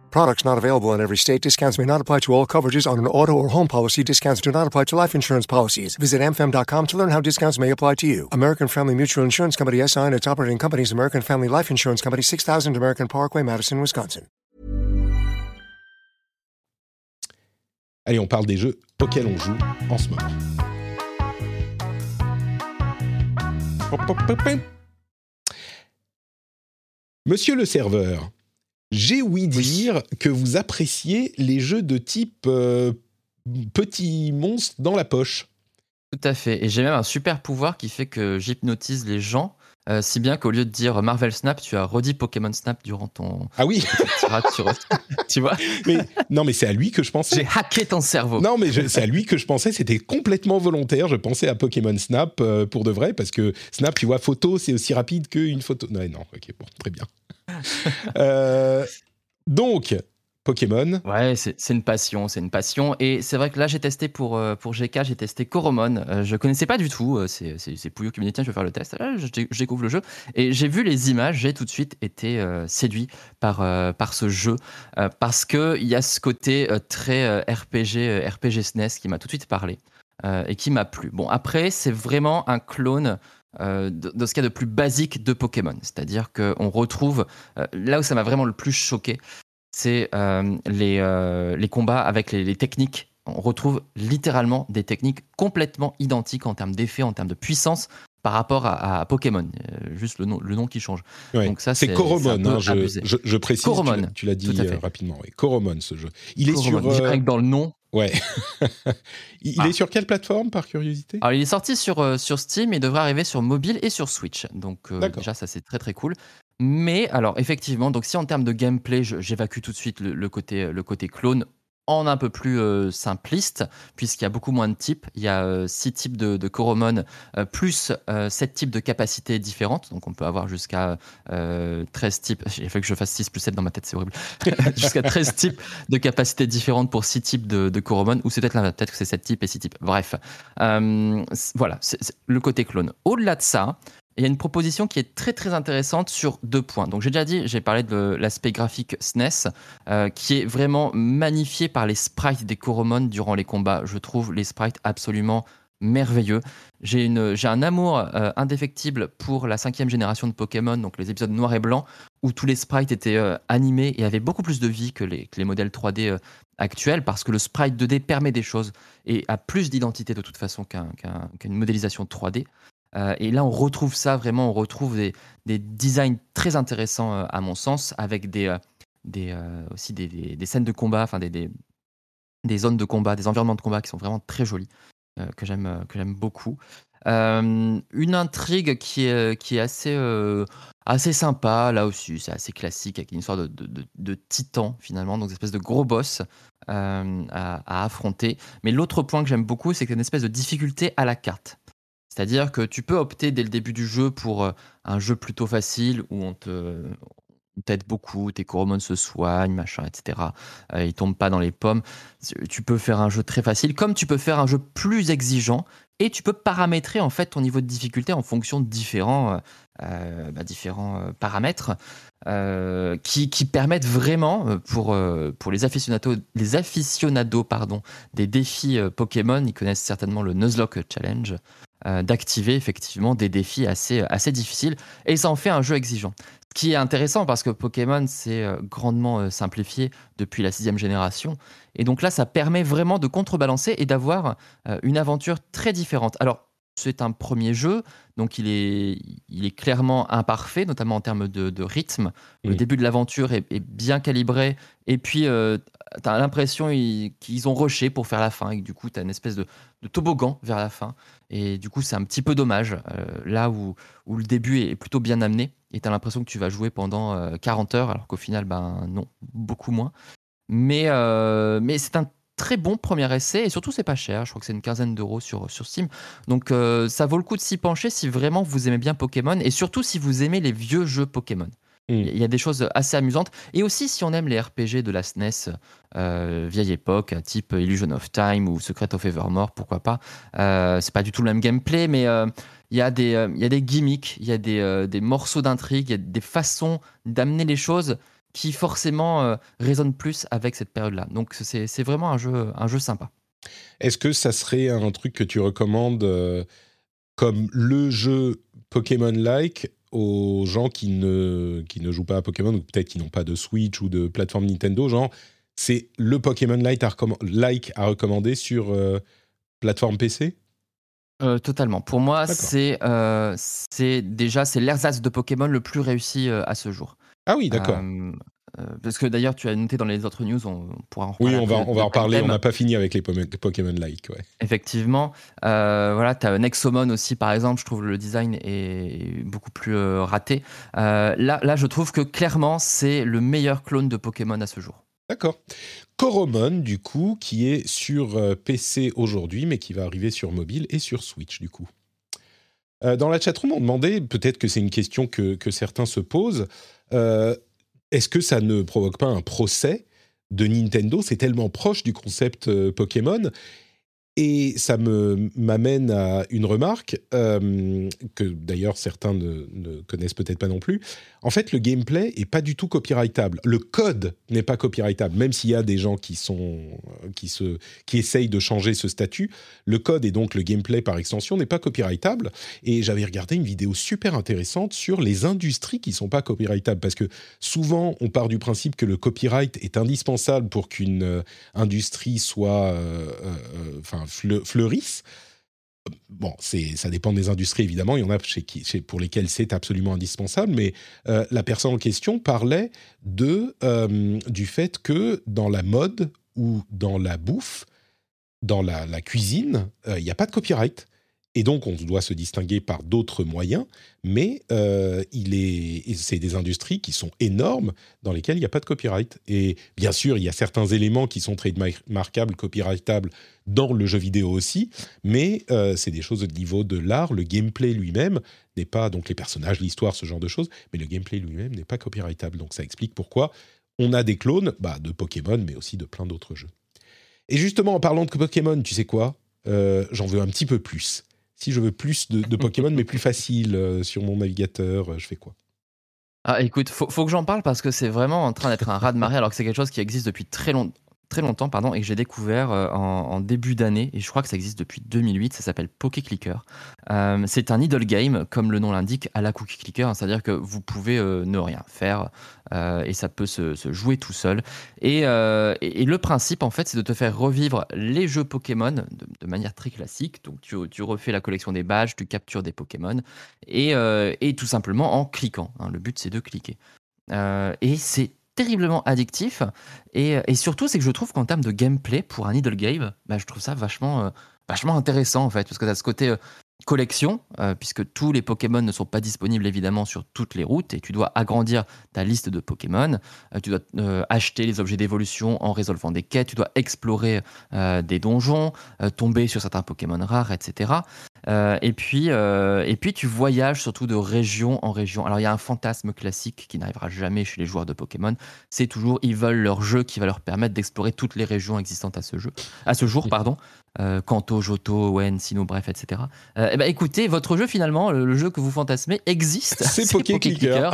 Products not available in every state. Discounts may not apply to all coverages on an auto or home policy. Discounts do not apply to life insurance policies. Visit a m fam dot com to learn how discounts may apply to you. American Family Mutual Insurance Company, S I and its operating companies, American Family Life Insurance Company, six thousand American Parkway, Madison, Wisconsin. Allez, on parle des jeux auxquels on joue en ce moment. Monsieur le serveur, j'ai ouï dire oui. que vous appréciez les jeux de type euh, petit monstre dans la poche. Tout à fait. Et j'ai même un super pouvoir qui fait que j'hypnotise les gens, euh, si bien qu'au lieu de dire Marvel Snap, tu as redit Pokémon Snap durant ton... Ah oui sur... Tu vois mais, non, mais c'est à lui que je pensais. J'ai hacké ton cerveau. Non, mais je, c'est à lui que je pensais. C'était complètement volontaire. Je pensais à Pokémon Snap euh, pour de vrai, parce que Snap, tu vois, photo, c'est aussi rapide qu'une photo. Non, non, ok, bon, très bien. euh, donc... Pokémon. Ouais, c'est, c'est une passion, c'est une passion. Et c'est vrai que là, j'ai testé pour, euh, pour G K, j'ai testé Coromon. Euh, je connaissais pas du tout. Euh, c'est, c'est, c'est Pouillot qui me dit, tiens, je vais faire le test. Là, je, je découvre le jeu. Et j'ai vu les images, j'ai tout de suite été euh, séduit par, euh, par ce jeu. Euh, parce qu'il y a ce côté euh, très euh, R P G, euh, R P G S N E S qui m'a tout de suite parlé euh, et qui m'a plu. Bon, après, c'est vraiment un clone... Euh, de, de ce qu'il y a de plus basique de Pokémon. C'est-à-dire qu'on retrouve... Euh, là où ça m'a vraiment le plus choqué, c'est euh, les, euh, les combats avec les, les techniques. On retrouve littéralement des techniques complètement identiques en termes d'effet, en termes de puissance par rapport à, à Pokémon. Euh, juste le nom, le nom qui change. Ouais. Donc ça, c'est, c'est Coromon, c'est hein, je, je, je précise, Coromon, tu, tu l'as dit euh, rapidement. Oui. Coromon, ce jeu. Il est Coromon, sur... Euh... Direct dans le nom. Ouais. il ah. est sur quelle plateforme, par curiosité ? Alors, il est sorti sur, euh, sur Steam et devrait arriver sur mobile et sur Switch. Donc euh, déjà, ça, c'est très très cool. Mais alors effectivement, donc si en termes de gameplay, je, j'évacue tout de suite le, le, côté, le côté clone en un peu plus euh, simpliste, puisqu'il y a beaucoup moins de types. Il y a euh, six types de, de Coromon, euh, plus euh, sept types de capacités différentes. Donc on peut avoir jusqu'à euh, treize types. Il faut que je fasse six plus sept dans ma tête, c'est horrible. jusqu'à treize types de capacités différentes pour six types de, de Coromon, ou c'est peut-être l'inverse, peut-être que c'est sept types et six types. Bref, euh, c'est, voilà, c'est, c'est le côté clone. Au-delà de ça... Il y a une proposition qui est très très intéressante sur deux points. Donc j'ai déjà dit, j'ai parlé de l'aspect graphique S N E S, euh, qui est vraiment magnifié par les sprites des Coromon durant les combats. Je trouve les sprites absolument merveilleux. J'ai, une, j'ai un amour euh, indéfectible pour la cinquième génération de Pokémon, donc les épisodes noirs et blancs, où tous les sprites étaient euh, animés et avaient beaucoup plus de vie que les, que les modèles trois D euh, actuels, parce que le sprite deux D permet des choses et a plus d'identité de toute façon qu'un, qu'un, qu'une modélisation trois D. Euh, et là, on retrouve ça vraiment, on retrouve des, des designs très intéressants euh, à mon sens, avec des, euh, des, euh, aussi des, des, des scènes de combat, enfin des, des, des zones de combat, des environnements de combat qui sont vraiment très jolis, euh, que, j'aime, que j'aime beaucoup. Euh, une intrigue qui est, qui est assez, euh, assez sympa, là aussi, c'est assez classique, avec une histoire de, de, de, de titan finalement, donc des espèces de gros boss euh, à, à affronter. Mais l'autre point que j'aime beaucoup, c'est que c'est une espèce de difficulté à la carte. C'est-à-dire que tu peux opter dès le début du jeu pour un jeu plutôt facile où on, te, on t'aide beaucoup, tes Coromon se soignent, machin, et cetera. Euh, ils ne tombent pas dans les pommes. Tu peux faire un jeu très facile, comme tu peux faire un jeu plus exigeant, et tu peux paramétrer en fait ton niveau de difficulté en fonction de différents, euh, bah, différents paramètres euh, qui, qui permettent vraiment, pour, pour les aficionados, les aficionados pardon, des défis Pokémon, ils connaissent certainement le Nuzlocke Challenge, d'activer effectivement des défis assez, assez difficiles, et ça en fait un jeu exigeant. Ce qui est intéressant parce que Pokémon s'est grandement simplifié depuis la sixième génération, et donc là ça permet vraiment de contrebalancer et d'avoir une aventure très différente. Alors c'est un premier jeu, donc il est, il est clairement imparfait, notamment en termes de, de rythme. Le oui. début de l'aventure est, est bien calibré, et puis euh, t'as l'impression ils, qu'ils ont rushé pour faire la fin, et du coup t'as une espèce de, de toboggan vers la fin, et du coup c'est un petit peu dommage, euh, là où, où le début est plutôt bien amené, et t'as l'impression que tu vas jouer pendant euh, quarante heures, alors qu'au final, ben non, beaucoup moins. Mais, euh, mais c'est un très bon premier essai, et surtout c'est pas cher, je crois que c'est une quinzaine d'euros sur, sur Steam, donc euh, ça vaut le coup de s'y pencher si vraiment vous aimez bien Pokémon, et surtout si vous aimez les vieux jeux Pokémon. Il y a des choses assez amusantes, et aussi si on aime les R P G de la S N E S euh, vieille époque, type Illusion of Time ou Secret of Evermore, pourquoi pas. Euh, c'est pas du tout le même gameplay, mais euh, il y a des, euh, il y a des gimmicks, il y a des, euh, des morceaux d'intrigue, il y a des façons d'amener les choses qui forcément euh, résonnent plus avec cette période-là. Donc c'est, c'est vraiment un jeu, un jeu sympa. Est-ce que ça serait un truc que tu recommandes euh, comme le jeu Pokémon-like aux gens qui ne, qui ne jouent pas à Pokémon, ou peut-être qui n'ont pas de Switch ou de plateforme Nintendo, genre c'est le Pokémon Lite à, recomm- like à recommander sur euh, plateforme P C ? Euh, totalement. Pour moi, c'est, euh, c'est déjà c'est l'ersatz de Pokémon le plus réussi euh, à ce jour. Ah oui, d'accord. Euh, euh, parce que d'ailleurs, tu as noté dans les autres news, on, on pourra en reparler. Oui, on va, on va en parler, thème. On n'a pas fini avec les Pokémon-like. Ouais. Effectivement. Euh, voilà, tu as Nexomon aussi, par exemple, je trouve le design est beaucoup plus euh, raté. Euh, là, là, je trouve que clairement, c'est le meilleur clone de Pokémon à ce jour. D'accord. Coromon, du coup, qui est sur euh, P C aujourd'hui, mais qui va arriver sur mobile et sur Switch, du coup. Euh, dans la chatroom, on demandait, peut-être que c'est une question que, que certains se posent, euh, est-ce que ça ne provoque pas un procès de Nintendo ? C'est tellement proche du concept euh, Pokémon. Et ça me, m'amène à une remarque, euh, que d'ailleurs certains ne, ne connaissent peut-être pas non plus. En fait, le gameplay n'est pas du tout copyrightable. Le code n'est pas copyrightable, même s'il y a des gens qui, sont, qui, se, qui essayent de changer ce statut. Le code et donc le gameplay par extension n'est pas copyrightable. Et j'avais regardé une vidéo super intéressante sur les industries qui ne sont pas copyrightables. Parce que souvent, on part du principe que le copyright est indispensable pour qu'une euh, industrie soit... Euh, euh, fleurissent. Bon, c'est, ça dépend des industries, évidemment. Il y en a chez qui, chez, pour lesquelles c'est absolument indispensable, mais euh, la personne en question parlait de, euh, du fait que dans la mode ou dans la bouffe, dans la, la cuisine, il euh, n'y a pas de copyright. Et donc, on doit se distinguer par d'autres moyens, mais euh, il est, c'est des industries qui sont énormes, dans lesquelles il n'y a pas de copyright. Et bien sûr, il y a certains éléments qui sont trademarkables, copyrightables dans le jeu vidéo aussi, mais euh, c'est des choses au niveau de l'art. Le gameplay lui-même n'est pas, donc les personnages, l'histoire, ce genre de choses, mais le gameplay lui-même n'est pas copyrightable. Donc, ça explique pourquoi on a des clones bah, de Pokémon, mais aussi de plein d'autres jeux. Et justement, en parlant de Pokémon, tu sais quoi ? euh, J'en veux un petit peu plus. Si je veux plus de, de Pokémon, mais plus facile euh, sur mon navigateur, euh, je fais quoi ? Ah, écoute, faut, faut que j'en parle parce que c'est vraiment en train d'être un raz-de-marée, alors que c'est quelque chose qui existe depuis très, long, très longtemps pardon, et que j'ai découvert euh, en, en début d'année, et je crois que ça existe depuis deux mille huit, ça s'appelle PokéClicker. Euh, c'est un idle game, comme le nom l'indique, à la cookie clicker, hein, c'est-à-dire que vous pouvez euh, ne rien faire euh, et ça peut se, se jouer tout seul. Et, euh, et, et le principe, en fait, c'est de te faire revivre les jeux Pokémon de, de manière très classique. Donc, tu, tu refais la collection des badges, tu captures des Pokémon et, euh, et tout simplement en cliquant. Hein, le but, c'est de cliquer. Euh, et c'est terriblement addictif. Et, et surtout, c'est que je trouve qu'en termes de gameplay pour un idle game, bah, je trouve ça vachement, euh, vachement intéressant, en fait, parce que tu as ce côté... Euh, collection, euh, puisque tous les Pokémon ne sont pas disponibles évidemment sur toutes les routes et tu dois agrandir ta liste de Pokémon, euh, tu dois euh, acheter les objets d'évolution en résolvant des quêtes, tu dois explorer euh, des donjons, euh, tomber sur certains Pokémon rares, et cetera. Euh, et, puis, euh, et puis tu voyages surtout de région en région. Alors il y a un fantasme classique qui n'arrivera jamais chez les joueurs de Pokémon, c'est toujours ils veulent leur jeu qui va leur permettre d'explorer toutes les régions existantes à ce, jeu, à ce jour, pardon. Euh, Kanto, Johto, Hoenn, Sinnoh, bref, et cetera. Euh, et ben, écoutez, votre jeu finalement, le, le jeu que vous fantasmez existe. C'est, c'est PokéClicker.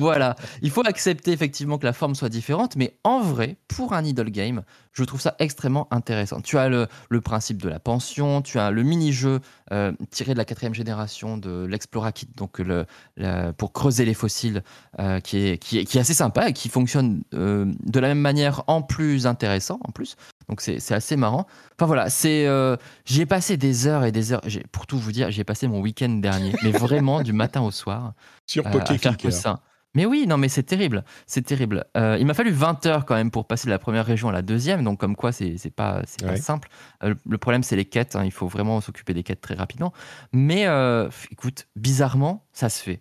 Voilà. Il faut accepter effectivement que la forme soit différente, mais en vrai, pour un idle game, je trouve ça extrêmement intéressant. Tu as le, le principe de la pension, tu as le mini-jeu euh, tiré de la quatrième génération de l'Explora Kit, donc le, le, pour creuser les fossiles, euh, qui, est, qui, est, qui est assez sympa et qui fonctionne euh, de la même manière en plus intéressant, en plus. Donc c'est, c'est assez marrant. Enfin voilà, c'est, euh, j'y ai passé des heures et des heures. J'ai, pour tout vous dire, j'y ai passé mon week-end dernier, mais vraiment du matin au soir. Sur euh, PokéClicker. Mais oui, non mais c'est terrible, c'est terrible. Euh, il m'a fallu vingt heures quand même pour passer de la première région à la deuxième, donc comme quoi c'est, c'est, pas, c'est ouais. pas simple. Euh, le problème c'est les quêtes, hein, il faut vraiment s'occuper des quêtes très rapidement. Mais euh, écoute, bizarrement, ça se fait.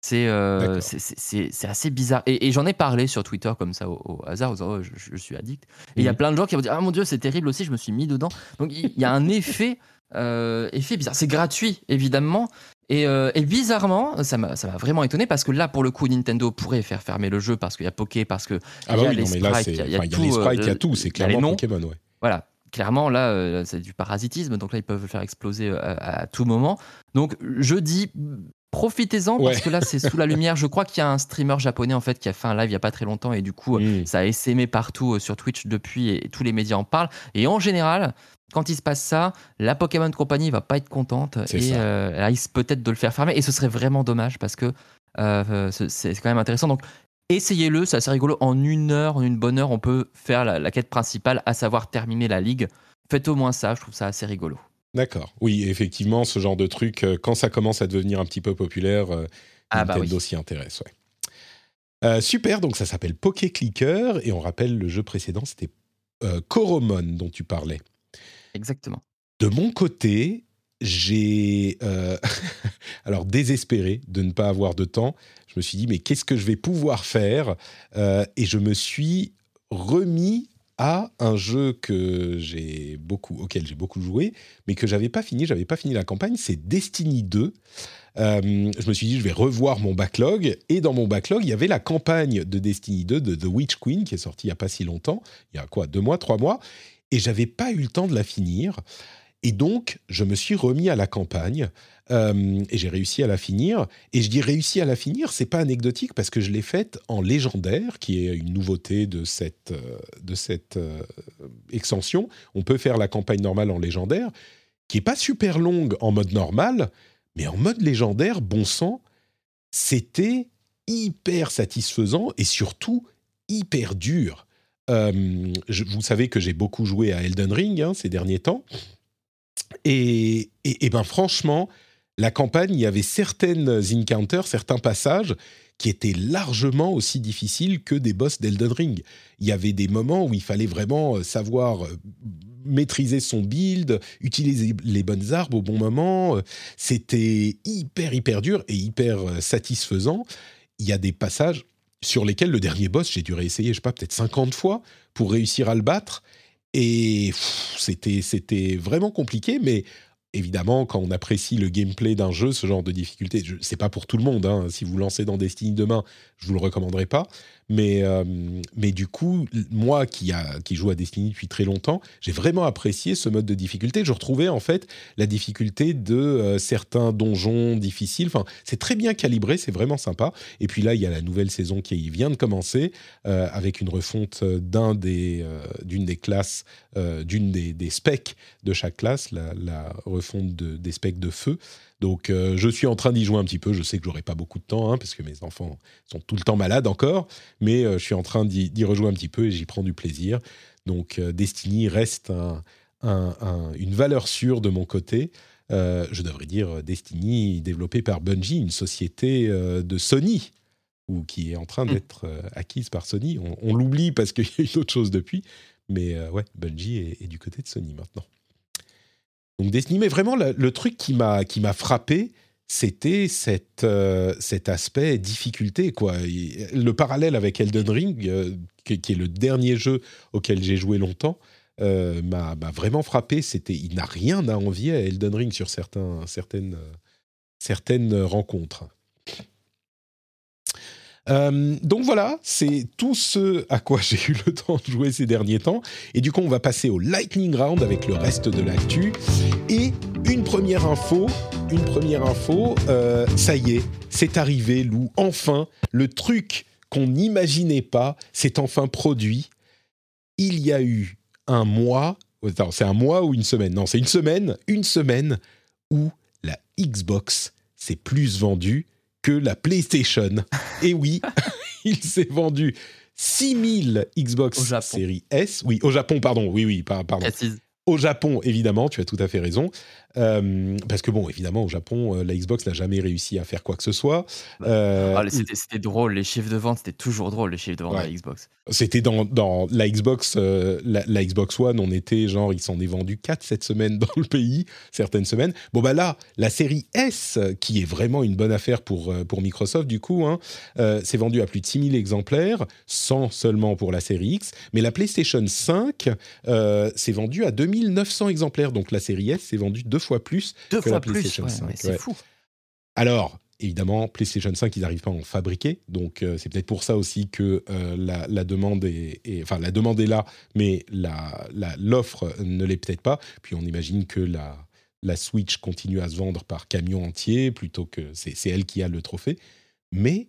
C'est, euh, c'est, c'est, c'est assez bizarre. Et, et j'en ai parlé sur Twitter comme ça au, au hasard, en disant oh, je, je suis addict. Et il mmh. y a plein de gens qui vont dire ah mon Dieu, c'est terrible aussi, je me suis mis dedans. Donc il y, y a un effet, euh, effet bizarre. C'est gratuit, évidemment. Et, euh, et bizarrement, ça m'a, ça m'a vraiment étonné parce que là, pour le coup, Nintendo pourrait faire fermer le jeu parce qu'il y a Poké, parce qu'il ah bah y a oui, les sprites, il y a, y a, y a tout. Il y a les sprites, il y a tout, c'est clairement Pokémon, ouais. Voilà. Clairement, là, euh, c'est du parasitisme. Donc là, ils peuvent le faire exploser à, à, à tout moment. Donc je dis... Profitez-en parce ouais. que là c'est sous la lumière. Je crois qu'il y a un streamer japonais en fait qui a fait un live il y a pas très longtemps et du coup mmh. ça a essaimé partout sur Twitch depuis et tous les médias en parlent. Et en général, quand il se passe ça, la Pokémon Company va pas être contente c'est et euh, elle risque peut-être de le faire fermer. Et ce serait vraiment dommage parce que euh, c'est quand même intéressant. Donc essayez-le, c'est assez rigolo. En une heure, en une bonne heure, on peut faire la, la quête principale, à savoir terminer la ligue. Faites au moins ça, je trouve ça assez rigolo. D'accord. Oui, effectivement, ce genre de truc, quand ça commence à devenir un petit peu populaire, ah Nintendo bah oui. s'y intéresse. Ouais. Euh, super, donc ça s'appelle PokéClicker, et on rappelle le jeu précédent, c'était euh, Coromon dont tu parlais. Exactement. De mon côté, j'ai euh, alors désespéré de ne pas avoir de temps. Je me suis dit, mais qu'est-ce que je vais pouvoir faire ? euh, Et je me suis remis à un jeu que j'ai beaucoup, auquel j'ai beaucoup joué, mais que j'avais pas fini, j'avais pas fini la campagne, c'est Destiny deux. Euh, je me suis dit, je vais revoir mon backlog, et dans mon backlog, il y avait la campagne de Destiny deux de The Witch Queen, qui est sortie il n'y a pas si longtemps, il y a quoi, deux mois, trois mois, et j'avais pas eu le temps de la finir, et donc je me suis remis à la campagne, euh, et j'ai réussi à la finir, et je dis réussi à la finir, c'est pas anecdotique, parce que je l'ai faite en légendaire, qui est une nouveauté de cette, euh, de cette euh, extension. On peut faire la campagne normale en légendaire, qui est pas super longue en mode normal, mais en mode légendaire, bon sang, c'était hyper satisfaisant et surtout hyper dur. Euh, je, vous savez que j'ai beaucoup joué à Elden Ring hein, ces derniers temps. Et, et, et ben franchement, la campagne, il y avait certaines encounters, certains passages qui étaient largement aussi difficiles que des boss d'Elden Ring. Il y avait des moments où il fallait vraiment savoir maîtriser son build, utiliser les bonnes arbres au bon moment. C'était hyper, hyper dur et hyper satisfaisant. Il y a des passages sur lesquels le dernier boss, j'ai dû réessayer, je sais pas, peut-être cinquante fois pour réussir à le battre. Et pff, c'était, c'était vraiment compliqué, mais évidemment, quand on apprécie le gameplay d'un jeu, ce genre de difficulté, je, c'est pas pour tout le monde. Hein, si vous lancez dans Destiny demain, je vous le recommanderai pas. Mais, euh, mais du coup, moi qui, a, qui joue à Destiny depuis très longtemps, j'ai vraiment apprécié ce mode de difficulté. Je retrouvais en fait la difficulté de euh, certains donjons difficiles. Enfin, c'est très bien calibré, c'est vraiment sympa. Et puis là, il y a la nouvelle saison qui vient de commencer euh, avec une refonte d'un des, euh, d'une des classes, euh, d'une des, des specs de chaque classe, la, la refonte de, des specs de feu. Donc, euh, je suis en train d'y jouer un petit peu. Je sais que je n'aurai pas beaucoup de temps, hein, parce que mes enfants sont tout le temps malades encore. Mais euh, je suis en train d'y, d'y rejouer un petit peu et j'y prends du plaisir. Donc, euh, Destiny reste un, un, un, une valeur sûre de mon côté. Euh, je devrais dire Destiny développée par Bungie, une société euh, de Sony, ou qui est en train d'être euh, acquise par Sony. On, on l'oublie parce qu'il y a une autre chose depuis. Mais euh, ouais, Bungie est, est du côté de Sony maintenant. Donc Destiny, mais vraiment le, le truc qui m'a, qui m'a frappé, c'était cette, euh, cet aspect difficulté, quoi. Et le parallèle avec Elden Ring, euh, qui, qui est le dernier jeu auquel j'ai joué longtemps, euh, m'a, m'a vraiment frappé. C'était, il n'a rien à envier à Elden Ring sur certains, certaines, certaines rencontres. Euh, donc voilà, c'est tout ce à quoi j'ai eu le temps de jouer ces derniers temps. Et du coup, on va passer au Lightning Round avec le reste de l'actu. Et une première info, une première info, euh, ça y est, c'est arrivé, Lou. Enfin, le truc qu'on n'imaginait pas, c'est enfin produit. Il y a eu un mois, attends, c'est un mois ou une semaine ? Non, c'est une semaine, une semaine où la Xbox s'est plus vendue que la PlayStation. Et oui, il s'est vendu six mille Xbox Series S. Oui, au Japon, pardon. Oui, oui, pardon. Assise. Au Japon, évidemment, tu as tout à fait raison. Euh, parce que bon, évidemment, au Japon, la Xbox n'a jamais réussi à faire quoi que ce soit. Euh, ah, c'était, c'était drôle, les chiffres de vente, c'était toujours drôle, les chiffres de vente ouais. de la Xbox. C'était dans, dans la Xbox, euh, la, la Xbox One, on était genre, il s'en est vendu quatre cette semaine dans le pays, certaines semaines. Bon bah là, la série S, qui est vraiment une bonne affaire pour, pour Microsoft du coup, hein, euh, s'est vendue à plus de six mille exemplaires, cent seulement pour la série X, mais la PlayStation cinq euh, s'est vendue à deux mille neuf cents exemplaires, donc la série S s'est vendue deux fois plus deux que fois la PlayStation plus, cinq. Ouais, c'est ouais. fou. Alors, évidemment, PlayStation cinq, ils n'arrivent pas à en fabriquer, donc euh, c'est peut-être pour ça aussi que euh, la, la demande est, est, enfin la demande est là, mais la, la, l'offre ne l'est peut-être pas. Puis on imagine que la, la Switch continue à se vendre par camion entier, plutôt que c'est, c'est elle qui a le trophée. Mais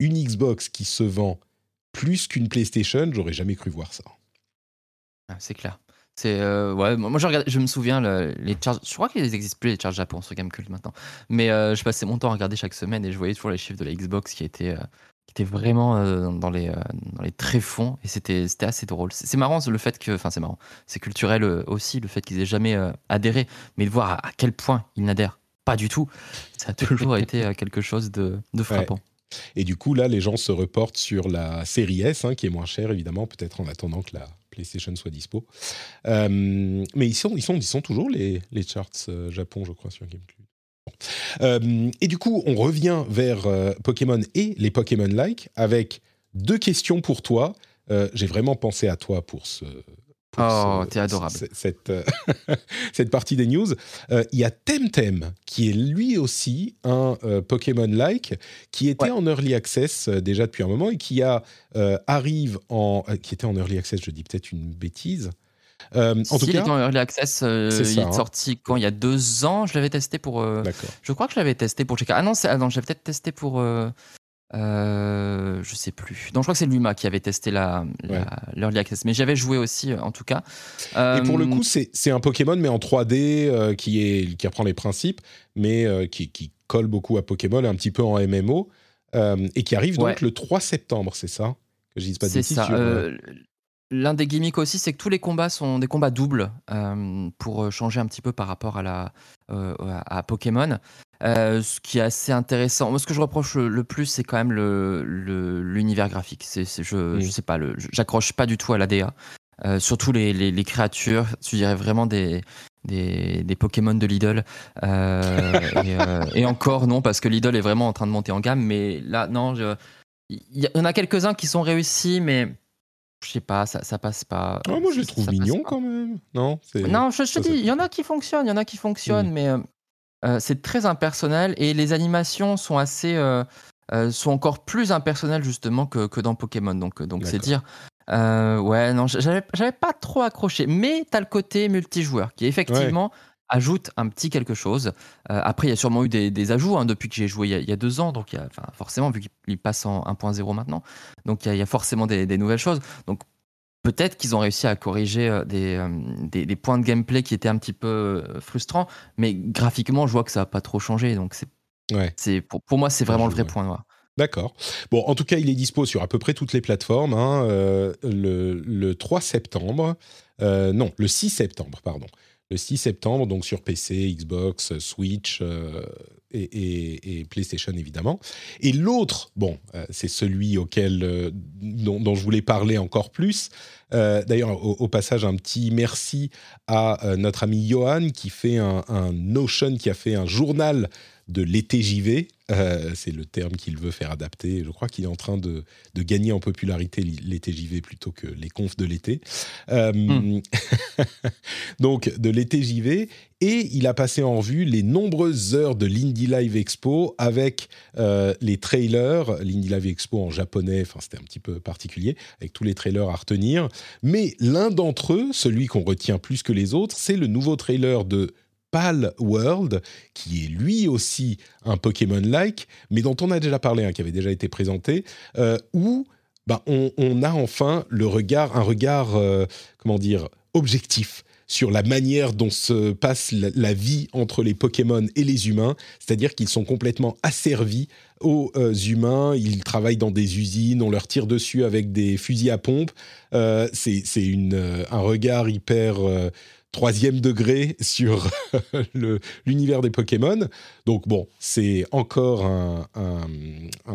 une Xbox qui se vend plus qu'une PlayStation, j'aurais jamais cru voir ça. Ah, c'est clair. C'est euh, ouais, moi je regarde, je me souviens le, les charts, je crois qu'ils n'existent plus les charts Japon sur Gamecube maintenant, mais euh, je passais mon temps à regarder chaque semaine et je voyais toujours les chiffres de la Xbox qui étaient, euh, qui étaient vraiment euh, dans, les, euh, dans les tréfonds et c'était, c'était assez drôle. C'est, c'est marrant le fait que, enfin c'est marrant, c'est culturel aussi le fait qu'ils aient jamais euh, adhéré, mais de voir à, à quel point ils n'adhèrent pas du tout, ça a toujours été quelque chose de, de frappant. Ouais. Et du coup, là, les gens se reportent sur la série S, hein, qui est moins chère, évidemment, peut-être en attendant que la PlayStation soit dispo. Euh, mais ils sont, ils sont, ils sont toujours les, les charts euh, Japon, je crois, sur GameCube. Bon. Euh, et du coup, on revient vers euh, Pokémon et les Pokémon-like avec deux questions pour toi. Euh, j'ai vraiment pensé à toi pour ce... Pour oh, ce, t'es adorable. Cette, cette, euh, cette partie des news. Il euh, y a Temtem, qui est lui aussi un euh, Pokémon-like, qui était ouais. en Early Access euh, déjà depuis un moment et qui, a, euh, arrive en, euh, qui était en Early Access, je dis peut-être une bêtise. Euh, en si tout il cas, était en Early Access, euh, ça, il est hein. sorti quand il y a deux ans. Je l'avais testé pour... Euh, je crois que je l'avais testé pour... Ah non, ah non je l'avais peut-être testé pour... Euh, Euh, je sais plus. Donc je crois que c'est Luma qui avait testé la, la, ouais. l'Early Access, mais j'avais joué aussi en tout cas. Euh, et pour le coup, c'est, c'est un Pokémon mais en trois D euh, qui, est, qui reprend les principes, mais euh, qui, qui colle beaucoup à Pokémon, un petit peu en M M O, euh, et qui arrive donc ouais. le trois septembre, c'est ça ? Que je dise pas de bêtises. C'est ça. Sur... Euh, l'un des gimmicks aussi, c'est que tous les combats sont des combats doubles euh, pour changer un petit peu par rapport à, la, euh, à Pokémon. Euh, ce qui est assez intéressant. Moi, ce que je reproche le, le plus, c'est quand même le, le, l'univers graphique. C'est, c'est, je, mmh. je sais pas, le, j'accroche pas du tout à la D A. Euh, surtout les, les, les créatures, tu dirais vraiment des, des, des Pokémon de Lidl. Euh, et, euh, et encore, non, parce que Lidl est vraiment en train de monter en gamme. Mais là, non, il y, y en a quelques-uns qui sont réussis, mais. Je sais pas, ça, ça passe pas. Oh, moi, je les trouve mignons quand même. Non, c'est... non je, je te dis, il y en a qui fonctionnent, il y en a qui fonctionnent, mmh. mais euh, c'est très impersonnel et les animations sont assez, euh, euh, sont encore plus impersonnelles justement que, que dans Pokémon. Donc, donc c'est dire, euh, ouais, non, j'avais, j'avais pas trop accroché. Mais t'as le côté multijoueur qui effectivement. Ouais. Ajoute un petit quelque chose. Euh, après, il y a sûrement eu des, des ajouts hein, depuis que j'ai joué il y a, il y a deux ans. Donc, il y a, enfin, forcément, vu qu'il passe en un point zéro maintenant, donc il y a, il y a forcément des, des nouvelles choses. Donc, peut-être qu'ils ont réussi à corriger des, des, des points de gameplay qui étaient un petit peu frustrants. Mais graphiquement, je vois que ça n'a pas trop changé. Donc, c'est, ouais. c'est, pour, pour moi, c'est vraiment le vrai ouais. point noir. D'accord. Bon, en tout cas, il est dispo sur à peu près toutes les plateformes. Hein, euh, le, le trois septembre... Euh, non, le six septembre, pardon. Le six septembre, donc sur P C, Xbox, Switch euh, et, et, et PlayStation, évidemment. Et l'autre, bon, euh, c'est celui auquel, euh, dont, dont je voulais parler encore plus. Euh, d'ailleurs, au, au passage, un petit merci à euh, notre ami Johan qui fait un, un Notion, qui a fait un journal de l'été J V. Euh, c'est le terme qu'il veut faire adapter. Je crois qu'il est en train de, de gagner en popularité l'été J V plutôt que les confs de l'été. Euh, mmh. donc, de l'été J V. Et il a passé en revue les nombreuses heures de l'Indie Live Expo avec euh, les trailers. L'Indie Live Expo en japonais, enfin, c'était un petit peu particulier, avec tous les trailers à retenir. Mais l'un d'entre eux, celui qu'on retient plus que les autres, c'est le nouveau trailer de Pal World, qui est lui aussi un Pokémon-like, mais dont on a déjà parlé, hein, qui avait déjà été présenté, euh, où bah, on, on a enfin le regard, un regard, euh, comment dire, objectif sur la manière dont se passe la, la vie entre les Pokémon et les humains, c'est-à-dire qu'ils sont complètement asservis aux euh, humains, ils travaillent dans des usines, on leur tire dessus avec des fusils à pompe, euh, c'est, c'est une, euh, un regard hyper... Euh, troisième degré sur le, l'univers des Pokémon. Donc bon, c'est encore un, un,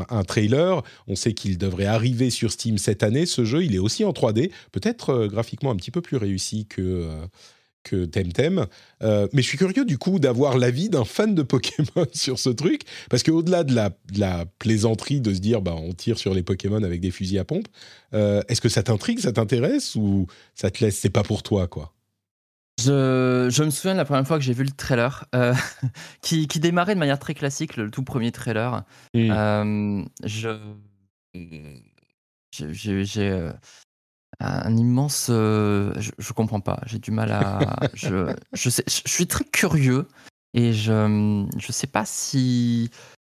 un trailer. On sait qu'il devrait arriver sur Steam cette année. Ce jeu, il est aussi en trois D, peut-être graphiquement un petit peu plus réussi que, que Temtem. Euh, mais je suis curieux du coup d'avoir l'avis d'un fan de Pokémon sur ce truc, parce qu'au-delà de la, de la plaisanterie de se dire bah, on tire sur les Pokémon avec des fusils à pompe, euh, est-ce que ça t'intrigue, ça t'intéresse ou ça te laisse, c'est pas pour toi quoi ? Je, je me souviens de la première fois que j'ai vu le trailer euh, qui, qui démarrait de manière très classique, le tout premier trailer. Mmh. Euh, je, j'ai, j'ai, j'ai un immense... Euh, je, je comprends pas, j'ai du mal à... je, je, sais, je, je suis très curieux et je, je sais pas si...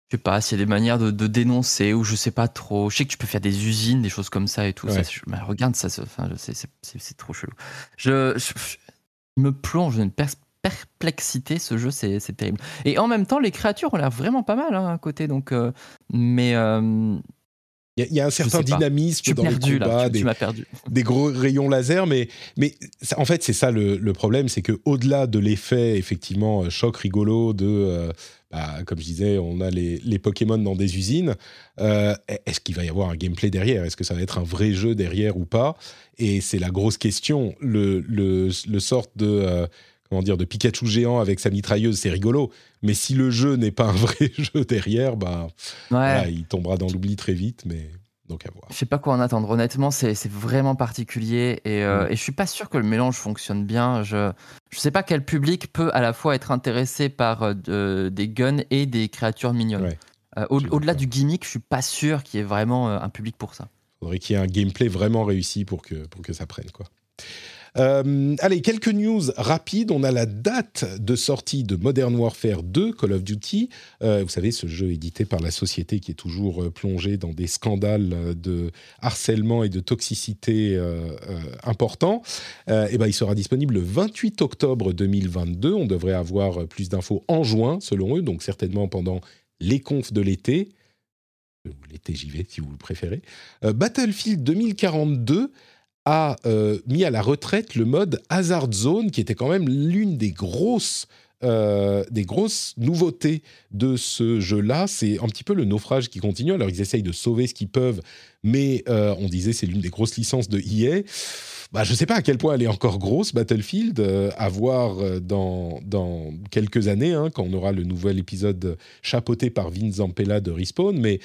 Je sais pas, s'il y a des manières de, de dénoncer ou je sais pas trop. Je sais que tu peux faire des usines, des choses comme ça et tout. Ouais. Ça, je, mais regarde ça, c'est, c'est, c'est, c'est, c'est trop chelou. Je... je, je me plonge dans une per- perplexité, ce jeu, c'est, c'est terrible. Et en même temps, les créatures ont l'air vraiment pas mal hein, à côté, donc... Euh, mais... Il euh, y, y a un certain dynamisme dans perdu, les combats, là, tu, des, tu m'as perdu. Des gros rayons laser, mais, mais ça, en fait, c'est ça le, le problème, c'est qu'au-delà de l'effet, effectivement, choc rigolo de... Euh, bah, comme je disais, on a les, les Pokémon dans des usines. Euh, est-ce qu'il va y avoir un gameplay derrière ? Est-ce que ça va être un vrai jeu derrière ou pas ? Et c'est la grosse question. Le, le, le sorte de... Euh, Comment dire, de Pikachu géant avec sa mitrailleuse, c'est rigolo. Mais si le jeu n'est pas un vrai jeu derrière, bah, ouais. voilà, il tombera dans l'oubli très vite. Mais donc à voir. Je sais pas quoi en attendre. Honnêtement, c'est, c'est vraiment particulier et, euh, mmh. et je suis pas sûr que le mélange fonctionne bien. Je je sais pas quel public peut à la fois être intéressé par de, des guns et des créatures mignonnes. Ouais. Euh, au, au-delà du gimmick, je suis pas sûr qu'il y ait vraiment un public pour ça. Il faudrait qu'il y ait un gameplay vraiment réussi pour que pour que ça prenne quoi. Euh, allez, quelques news rapides. On a la date de sortie de Modern Warfare deux, Call of Duty. Euh, vous savez, ce jeu édité par la société qui est toujours euh, plongée dans des scandales de harcèlement et de toxicité euh, euh, importants. Euh, et ben, il sera disponible le vingt-huit octobre deux mille vingt-deux. On devrait avoir plus d'infos en juin, selon eux, donc certainement pendant les confs de l'été. Ou l'été, j'y vais, si vous le préférez. Euh, Battlefield deux mille quarante-deux a euh, mis à la retraite le mode Hazard Zone, qui était quand même l'une des grosses, euh, des grosses nouveautés de ce jeu-là. C'est un petit peu le naufrage qui continue. Alors, ils essayent de sauver ce qu'ils peuvent, mais euh, on disait c'est l'une des grosses licences de E A. Bah, je ne sais pas à quel point elle est encore grosse, Battlefield, euh, à voir dans, dans quelques années, hein, quand on aura le nouvel épisode chapeauté par Vince Zampella de Respawn, mais...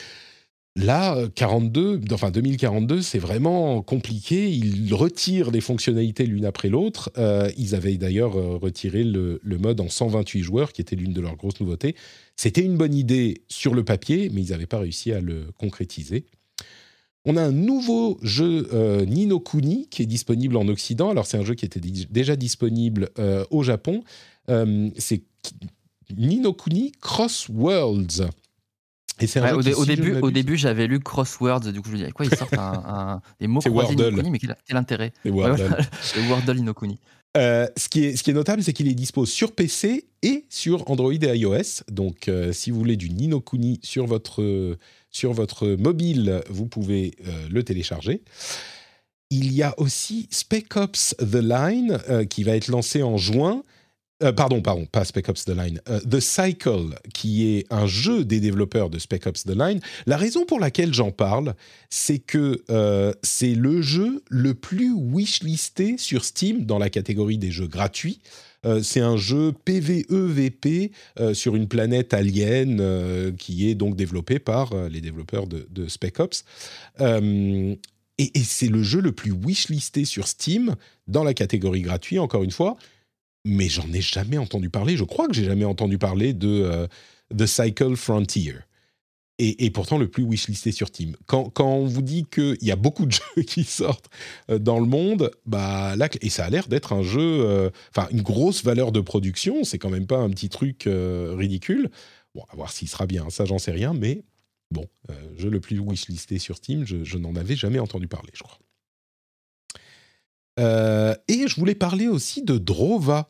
Là, quarante-deux, enfin deux mille quarante-deux, c'est vraiment compliqué. Ils retirent les fonctionnalités l'une après l'autre. Euh, ils avaient d'ailleurs retiré le, le mode en cent vingt-huit joueurs, qui était l'une de leurs grosses nouveautés. C'était une bonne idée sur le papier, mais ils n'avaient pas réussi à le concrétiser. On a un nouveau jeu euh, Ninokuni qui est disponible en Occident. Alors, c'est un jeu qui était d- déjà disponible euh, au Japon. Euh, c'est Ninokuni Cross Worlds. Et c'est ouais, au, dé- au, début, au début, j'avais lu Crosswords, du coup je me disais, quoi, ils sortent un, un, des mots croisés Ninokuni, mais quel, quel intérêt ? C'est Wordle. Ouais, c'est Wordle Ninokuni. Euh, ce, qui est, ce qui est notable, c'est qu'il est dispo sur P C et sur Android et iOS. Donc, euh, si vous voulez du Ninokuni sur votre, euh, sur votre mobile, vous pouvez euh, le télécharger. Il y a aussi Spec Ops The Line, euh, qui va être lancé en juin. Euh, pardon, pardon, pas Spec Ops The Line. Euh, The Cycle, qui est un jeu des développeurs de Spec Ops The Line. La raison pour laquelle j'en parle, c'est que euh, c'est le jeu le plus wishlisté sur Steam dans la catégorie des jeux gratuits. Euh, c'est un jeu P V E V P euh, sur une planète alien euh, qui est donc développé par euh, les développeurs de, de Spec Ops. Euh, et, et c'est le jeu le plus wishlisté sur Steam dans la catégorie gratuit, encore une fois. Mais j'en ai jamais entendu parler. Je crois que j'ai jamais entendu parler de euh, The Cycle Frontier. Et, et pourtant, le plus wishlisté sur Steam. Quand, quand on vous dit qu'il y a beaucoup de jeux qui sortent dans le monde, bah, là, et ça a l'air d'être un jeu... Enfin, euh, une grosse valeur de production. C'est quand même pas un petit truc euh, ridicule. Bon, à voir s'il sera bien. Ça, j'en sais rien. Mais bon, euh, jeu le plus wishlisté sur Steam, je, je n'en avais jamais entendu parler, je crois. Euh, et je voulais parler aussi de Drova,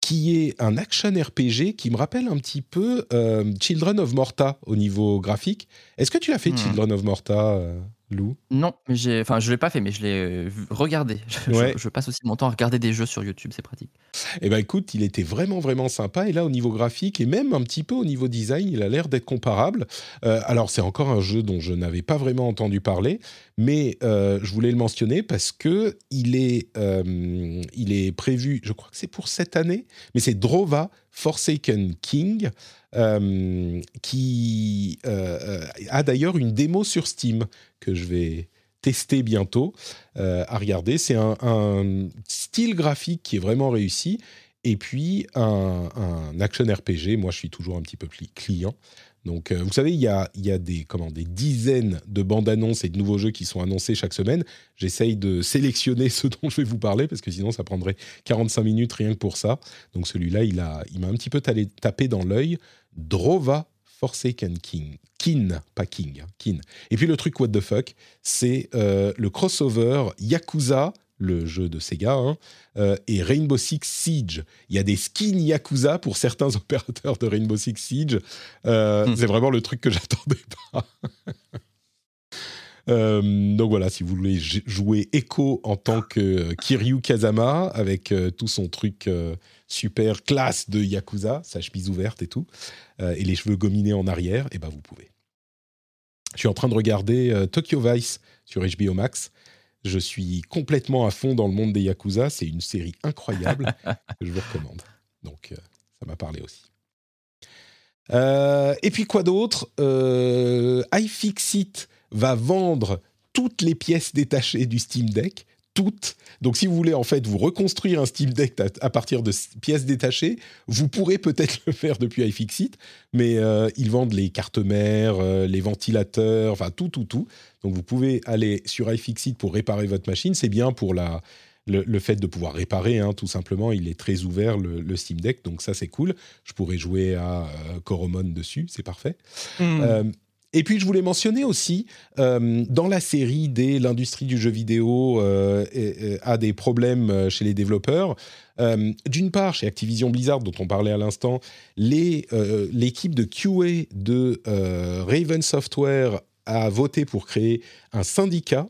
qui est un action R P G qui me rappelle un petit peu euh, Children of Morta au niveau graphique. Est-ce que tu l'as fait, hmm. Children of Morta, euh, Lou ? Non, mais j'ai, enfin, je ne l'ai pas fait, mais je l'ai regardé. Je, ouais. je, je passe aussi mon temps à regarder des jeux sur YouTube, c'est pratique. Eh bien, écoute, il était vraiment, vraiment sympa. Et là, au niveau graphique, et même un petit peu au niveau design, il a l'air d'être comparable. Euh, alors, c'est encore un jeu dont je n'avais pas vraiment entendu parler, mais euh, je voulais le mentionner parce que il est, euh, il est prévu, je crois que c'est pour cette année, mais c'est Drova Forsaken King, euh, qui euh, a d'ailleurs une démo sur Steam que je vais tester bientôt, euh, à regarder. C'est un, un style graphique qui est vraiment réussi, et puis un, un action R P G. Moi, je suis toujours un petit peu client. Donc, euh, vous savez, il y a, il y a des, comment, des dizaines de bandes-annonces et de nouveaux jeux qui sont annoncés chaque semaine. J'essaye de sélectionner ceux dont je vais vous parler, parce que sinon, ça prendrait quarante-cinq minutes rien que pour ça. Donc, celui-là, il, a, il m'a un petit peu talé, tapé dans l'œil. Drova Forsaken King. Kin, pas King, hein, Kin. Et puis, le truc what the fuck, c'est euh, le crossover Yakuza, le jeu de Sega, hein, euh, et Rainbow Six Siege. Il y a des skins Yakuza pour certains opérateurs de Rainbow Six Siege. Euh, mmh. C'est vraiment le truc que j'attendais pas. Euh, donc voilà, si vous voulez j- jouer Echo en tant que euh, Kiryu Kazama, avec euh, tout son truc euh, super classe de Yakuza, sa chemise ouverte et tout, euh, et les cheveux gominés en arrière, et ben vous pouvez. Je suis en train de regarder euh, Tokyo Vice sur H B O Max. Je suis complètement à fond dans le monde des Yakuza. C'est une série incroyable que je vous recommande. Donc, euh, ça m'a parlé aussi. Euh, et puis, quoi d'autre ? euh, iFixit va vendre toutes les pièces détachées du Steam Deck. Toutes. Donc, si vous voulez, en fait, vous reconstruire un Steam Deck à, à partir de pièces détachées, vous pourrez peut-être le faire depuis iFixit, mais euh, ils vendent les cartes mères, euh, les ventilateurs, enfin, tout, tout, tout. Donc, vous pouvez aller sur iFixit pour réparer votre machine. C'est bien pour la, le, le fait de pouvoir réparer, hein, tout simplement. Il est très ouvert, le, le Steam Deck, donc ça, c'est cool. Je pourrais jouer à euh, Coromon dessus, c'est parfait. Mmh. Euh, Et puis, je voulais mentionner aussi, euh, dans la série des l'industrie du jeu vidéo euh, et, et a des problèmes chez les développeurs. Euh, d'une part, chez Activision Blizzard, dont on parlait à l'instant, les, euh, l'équipe de Q A de euh, Raven Software a voté pour créer un syndicat.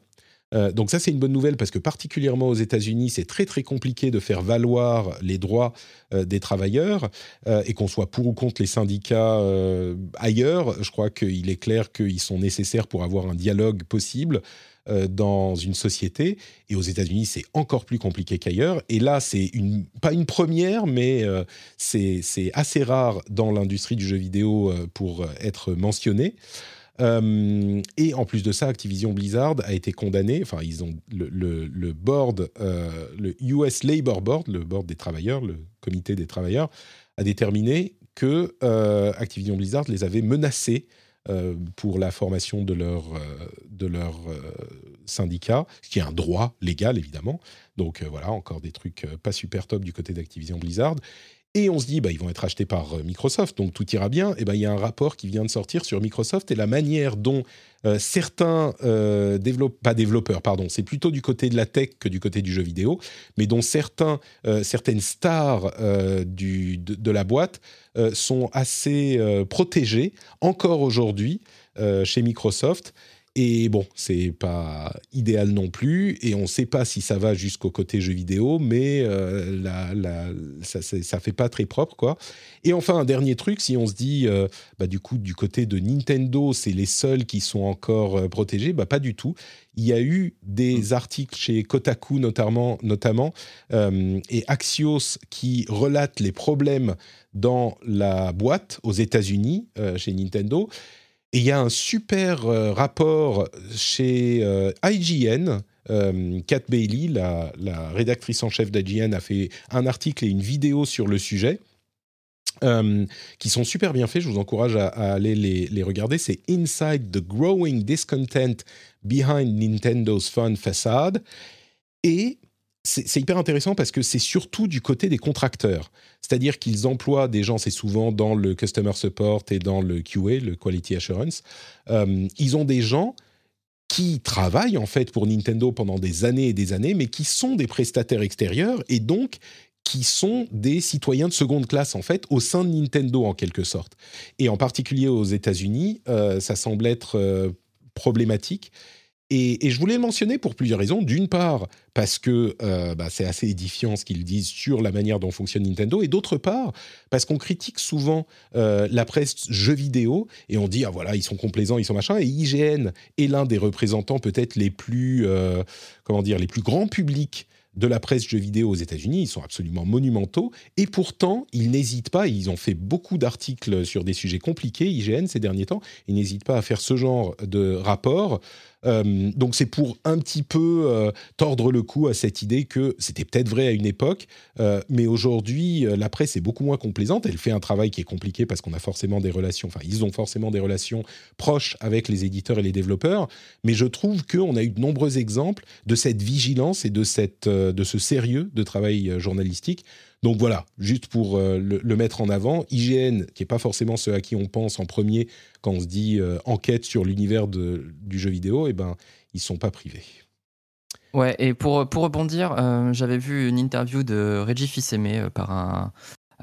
Euh, donc ça, c'est une bonne nouvelle parce que particulièrement aux États-Unis, c'est très, très compliqué de faire valoir les droits euh, des travailleurs euh, et qu'on soit pour ou contre les syndicats euh, ailleurs. Je crois qu'il est clair qu'ils sont nécessaires pour avoir un dialogue possible euh, dans une société. Et aux États-Unis, c'est encore plus compliqué qu'ailleurs. Et là, c'est une, pas une première, mais euh, c'est, c'est assez rare dans l'industrie du jeu vidéo euh, pour être mentionné. Euh, et en plus de ça, Activision Blizzard a été condamné, enfin ils ont le, le, le board, euh, le U S Labor Board, le board des travailleurs, le comité des travailleurs, a déterminé que euh, Activision Blizzard les avait menacés euh, pour la formation de leur, euh, de leur euh, syndicat, ce qui est un droit légal évidemment. Donc euh, voilà, encore des trucs pas super top du côté d'Activision Blizzard. Et on se dit, bah, ils vont être achetés par Microsoft, donc tout ira bien. Et ben, il y a un rapport qui vient de sortir sur Microsoft et la manière dont euh, certains euh, développeurs, pas développeurs, pardon, c'est plutôt du côté de la tech que du côté du jeu vidéo, mais dont certains, euh, certaines stars euh, du, de, de la boîte euh, sont assez euh, protégées encore aujourd'hui euh, chez Microsoft. Et bon, c'est pas idéal non plus, et on ne sait pas si ça va jusqu'au côté jeu vidéo, mais euh, la, la, ça, ça, ça fait pas très propre, quoi. Et enfin, un dernier truc, si on se dit, euh, bah, du coup, du côté de Nintendo, c'est les seuls qui sont encore euh, protégés, bah, pas du tout. Il y a eu des articles chez Kotaku, notamment, notamment euh, et Axios, qui relatent les problèmes dans la boîte aux États-Unis, euh, chez Nintendo. Et il y a un super euh, rapport chez euh, I G N. Euh, Kat Bailey, la, la rédactrice en chef d'I G N, a fait un article et une vidéo sur le sujet euh, qui sont super bien faits. Je vous encourage à, à aller les, les regarder. C'est « Inside the growing discontent behind Nintendo's fun facade ». Et c'est, c'est hyper intéressant parce que c'est surtout du côté des contracteurs. C'est-à-dire qu'ils emploient des gens, c'est souvent dans le Customer Support et dans le Q A, le Quality Assurance. Euh, ils ont des gens qui travaillent en fait pour Nintendo pendant des années et des années, mais qui sont des prestataires extérieurs et donc qui sont des citoyens de seconde classe en fait au sein de Nintendo en quelque sorte. Et en particulier aux États-Unis, euh, ça semble être euh, problématique. Et, et je voulais le mentionner pour plusieurs raisons. D'une part, parce que euh, bah, c'est assez édifiant ce qu'ils disent sur la manière dont fonctionne Nintendo. Et d'autre part, parce qu'on critique souvent euh, la presse jeux vidéo et on dit « Ah voilà, ils sont complaisants, ils sont machin ». Et I G N est l'un des représentants peut-être les plus, euh, comment dire, les plus grands publics de la presse jeux vidéo aux États-Unis. Ils sont absolument monumentaux. Et pourtant, ils n'hésitent pas. Ils ont fait beaucoup d'articles sur des sujets compliqués, I G N, ces derniers temps. Ils n'hésitent pas à faire ce genre de rapport. Euh, donc, c'est pour un petit peu euh, tordre le cou à cette idée que c'était peut-être vrai à une époque, euh, mais aujourd'hui, euh, la presse est beaucoup moins complaisante. Elle fait un travail qui est compliqué parce qu'on a forcément des relations, enfin, ils ont forcément des relations proches avec les éditeurs et les développeurs, mais je trouve qu'on a eu de nombreux exemples de cette vigilance et de, cette, euh, de ce sérieux de travail euh, journalistique. Donc voilà, juste pour euh, le, le mettre en avant, I G N, qui n'est pas forcément ce à qui on pense en premier quand on se dit euh, enquête sur l'univers de, du jeu vidéo, eh ben, ils ne sont pas privés. Ouais, et pour, pour rebondir, euh, j'avais vu une interview de Reggie Fils-Aimé euh, par un,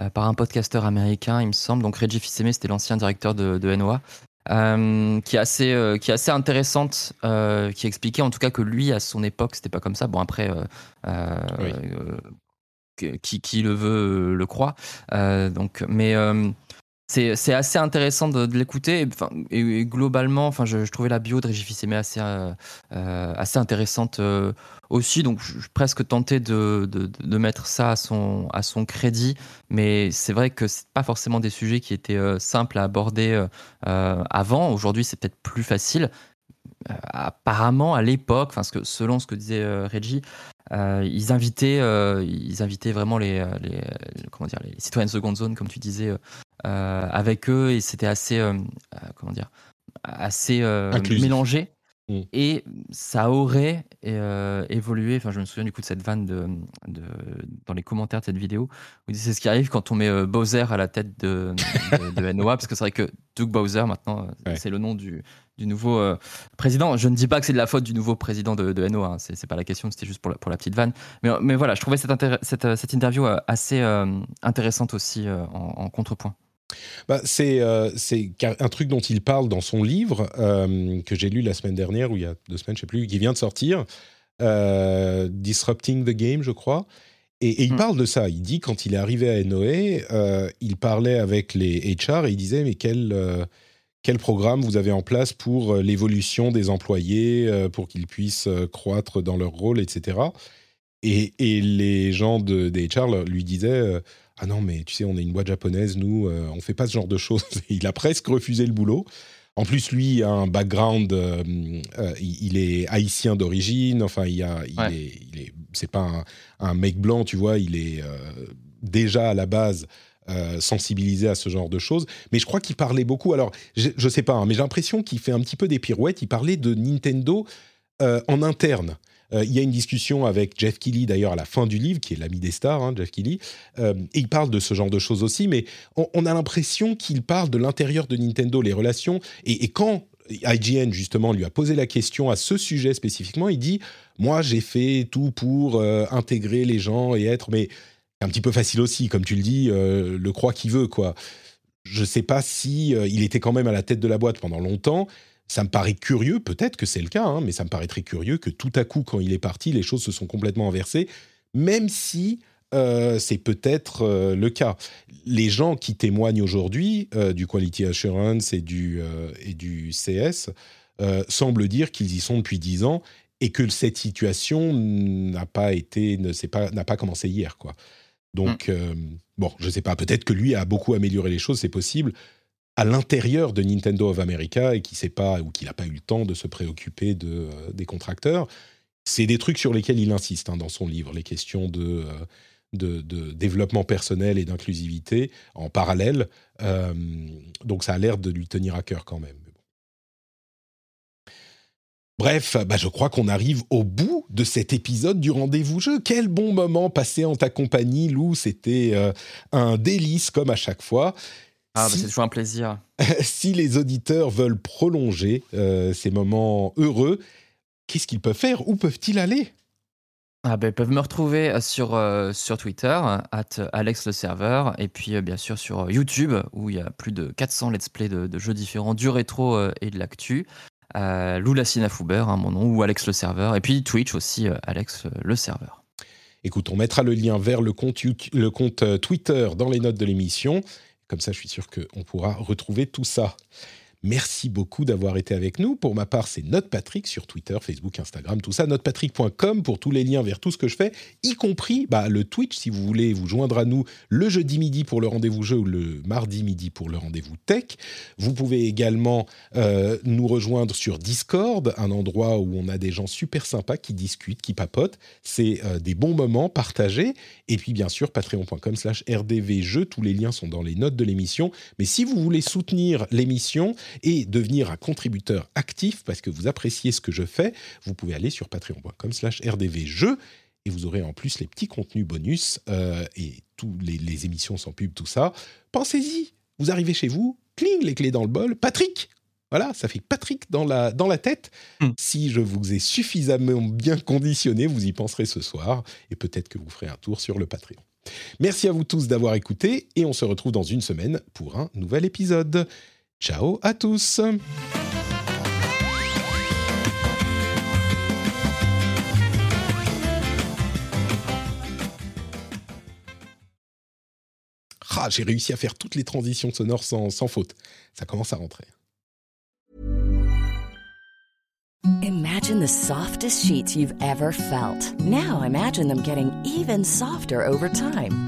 euh, par un podcasteur américain, il me semble. Donc Reggie Fils-Aimé, c'était l'ancien directeur de, de N O A. euh, qui est assez, euh, qui est assez intéressante, euh, qui expliquait en tout cas que lui, à son époque, c'était pas comme ça. Bon, après, euh, euh, oui. euh, qui, qui le veut le croit. Euh, donc, mais euh, c'est, c'est assez intéressant de, de l'écouter. Et, et, et globalement, enfin, je, je trouvais la bio de Régifils-Aimé assez, euh, assez intéressante euh, aussi. Donc, je suis presque tenté de, de, de mettre ça à son, à son crédit. Mais c'est vrai que c'est pas forcément des sujets qui étaient euh, simples à aborder euh, avant. Aujourd'hui, c'est peut-être plus facile. Euh, apparemment, à l'époque, ce que, selon ce que disait euh, Reggie, Euh, ils invitaient, euh, ils invitaient vraiment les, les, comment dire, les citoyens de seconde zone, comme tu disais, euh, avec eux, et c'était assez, euh, comment dire, assez euh, mélangé. Mmh. Et ça aurait euh, évolué. Enfin, je me souviens du coup de cette vanne de, de, dans les commentaires de cette vidéo où c'est ce qui arrive quand on met euh, Bowser à la tête de, de, de N O A, parce que c'est vrai que Doug Bowser maintenant, ouais. c'est le nom du, du nouveau euh, président. Je ne dis pas que c'est de la faute du nouveau président de, de N O A, hein, c'est, c'est pas la question, c'était juste pour la, pour la petite vanne. Mais, mais voilà, je trouvais cette, intér- cette, cette interview assez euh, intéressante aussi euh, en, en contrepoint. Bah, c'est, euh, c'est un truc dont il parle dans son livre euh, que j'ai lu la semaine dernière, ou il y a deux semaines, je ne sais plus, qui vient de sortir, euh, Disrupting the Game, je crois. Et, et il mmh. parle de ça. Il dit, quand il est arrivé à N O A, euh, il parlait avec les H R et il disait, mais quel, euh, quel programme vous avez en place pour l'évolution des employés, euh, pour qu'ils puissent croître dans leur rôle, et cetera. Et, et les gens de, des H R lui disaient... Euh, « Ah non, mais tu sais, on est une boîte japonaise, nous, euh, on ne fait pas ce genre de choses. » Il a presque refusé le boulot. En plus, lui, a un background, euh, euh, il est haïtien d'origine, enfin, il, a, il, ouais. est, il est... C'est pas un, un mec blanc, tu vois, il est euh, déjà, à la base, euh, sensibilisé à ce genre de choses. Mais je crois qu'il parlait beaucoup. Alors, je ne sais pas, hein, mais j'ai l'impression qu'il fait un petit peu des pirouettes. Il parlait de Nintendo euh, en interne. Il euh, y a une discussion avec Jeff Keighley, d'ailleurs, à la fin du livre, qui est l'ami des stars, hein, Jeff Keighley, euh, et il parle de ce genre de choses aussi, mais on, on a l'impression qu'il parle de l'intérieur de Nintendo, les relations, et, et quand I G N, justement, lui a posé la question à ce sujet spécifiquement, il dit « Moi, j'ai fait tout pour euh, intégrer les gens et être... » Mais c'est un petit peu facile aussi, comme tu le dis, euh, le croit qui veut, quoi. Je ne sais pas si euh, il était quand même à la tête de la boîte pendant longtemps. Ça me paraît curieux, peut-être que c'est le cas, hein, mais ça me paraît très curieux que tout à coup, quand il est parti, les choses se sont complètement inversées, même si euh, c'est peut-être euh, le cas. Les gens qui témoignent aujourd'hui euh, du Quality Assurance et du, euh, et du C S euh, semblent dire qu'ils y sont depuis dix ans et que cette situation n'a pas, été, ne s'est pas, n'a pas commencé hier, quoi. Donc, mmh. euh, bon, je ne sais pas, peut-être que lui a beaucoup amélioré les choses, c'est possible, à l'intérieur de Nintendo of America et qui sait pas ou qui n'a pas eu le temps de se préoccuper de, euh, des contracteurs. C'est des trucs sur lesquels il insiste hein, dans son livre, les questions de, euh, de, de développement personnel et d'inclusivité en parallèle. Euh, donc ça a l'air de lui tenir à cœur quand même. Bref, bah je crois qu'on arrive au bout de cet épisode du Rendez-vous Jeu. Quel bon moment passé en ta compagnie, Lou. C'était euh, un délice comme à chaque fois. Ah, bah si, c'est toujours un plaisir. Si les auditeurs veulent prolonger euh, ces moments heureux, qu'est-ce qu'ils peuvent faire? Où peuvent-ils aller? Ah bah, ils peuvent me retrouver sur, euh, sur Twitter, arobase alex le serveur, et puis euh, bien sûr sur YouTube, où il y a plus de quatre cents let's play de, de jeux différents, du rétro euh, et de l'actu. Euh, Lou Lassina-Fouber, hein, mon nom, ou Alex le serveur, et puis Twitch aussi, euh, Alex le serveur. Écoute, on mettra le lien vers le compte, le compte Twitter dans les notes de l'émission. Comme ça, je suis sûr qu'on pourra retrouver tout ça. Merci beaucoup d'avoir été avec nous. Pour ma part, c'est NotePatrick sur Twitter, Facebook, Instagram, tout ça. notepatrick point com pour tous les liens vers tout ce que je fais, y compris bah, le Twitch, si vous voulez vous joindre à nous le jeudi midi pour le rendez-vous jeu ou le mardi midi pour le rendez-vous tech. Vous pouvez également euh, nous rejoindre sur Discord, un endroit où on a des gens super sympas qui discutent, qui papotent. C'est euh, des bons moments partagés. Et puis, bien sûr, patreon point com slash r d v jeux. Tous les liens sont dans les notes de l'émission. Mais si vous voulez soutenir l'émission et devenir un contributeur actif parce que vous appréciez ce que je fais, vous pouvez aller sur patreon point com slash r d v jeux et vous aurez en plus les petits contenus bonus euh, et tous les, les émissions sans pub, tout ça. Pensez-y, vous arrivez chez vous, cling, les clés dans le bol, Patrick. Voilà, ça fait Patrick dans la, dans la tête. Mmh. Si je vous ai suffisamment bien conditionné, vous y penserez ce soir et peut-être que vous ferez un tour sur le Patreon. Merci à vous tous d'avoir écouté et on se retrouve dans une semaine pour un nouvel épisode. Ciao à tous. Ah, j'ai réussi à faire toutes les transitions sonores sans, sans faute. Ça commence à rentrer. Imagine the softest sheets you've ever felt. Now imagine them getting even softer over time.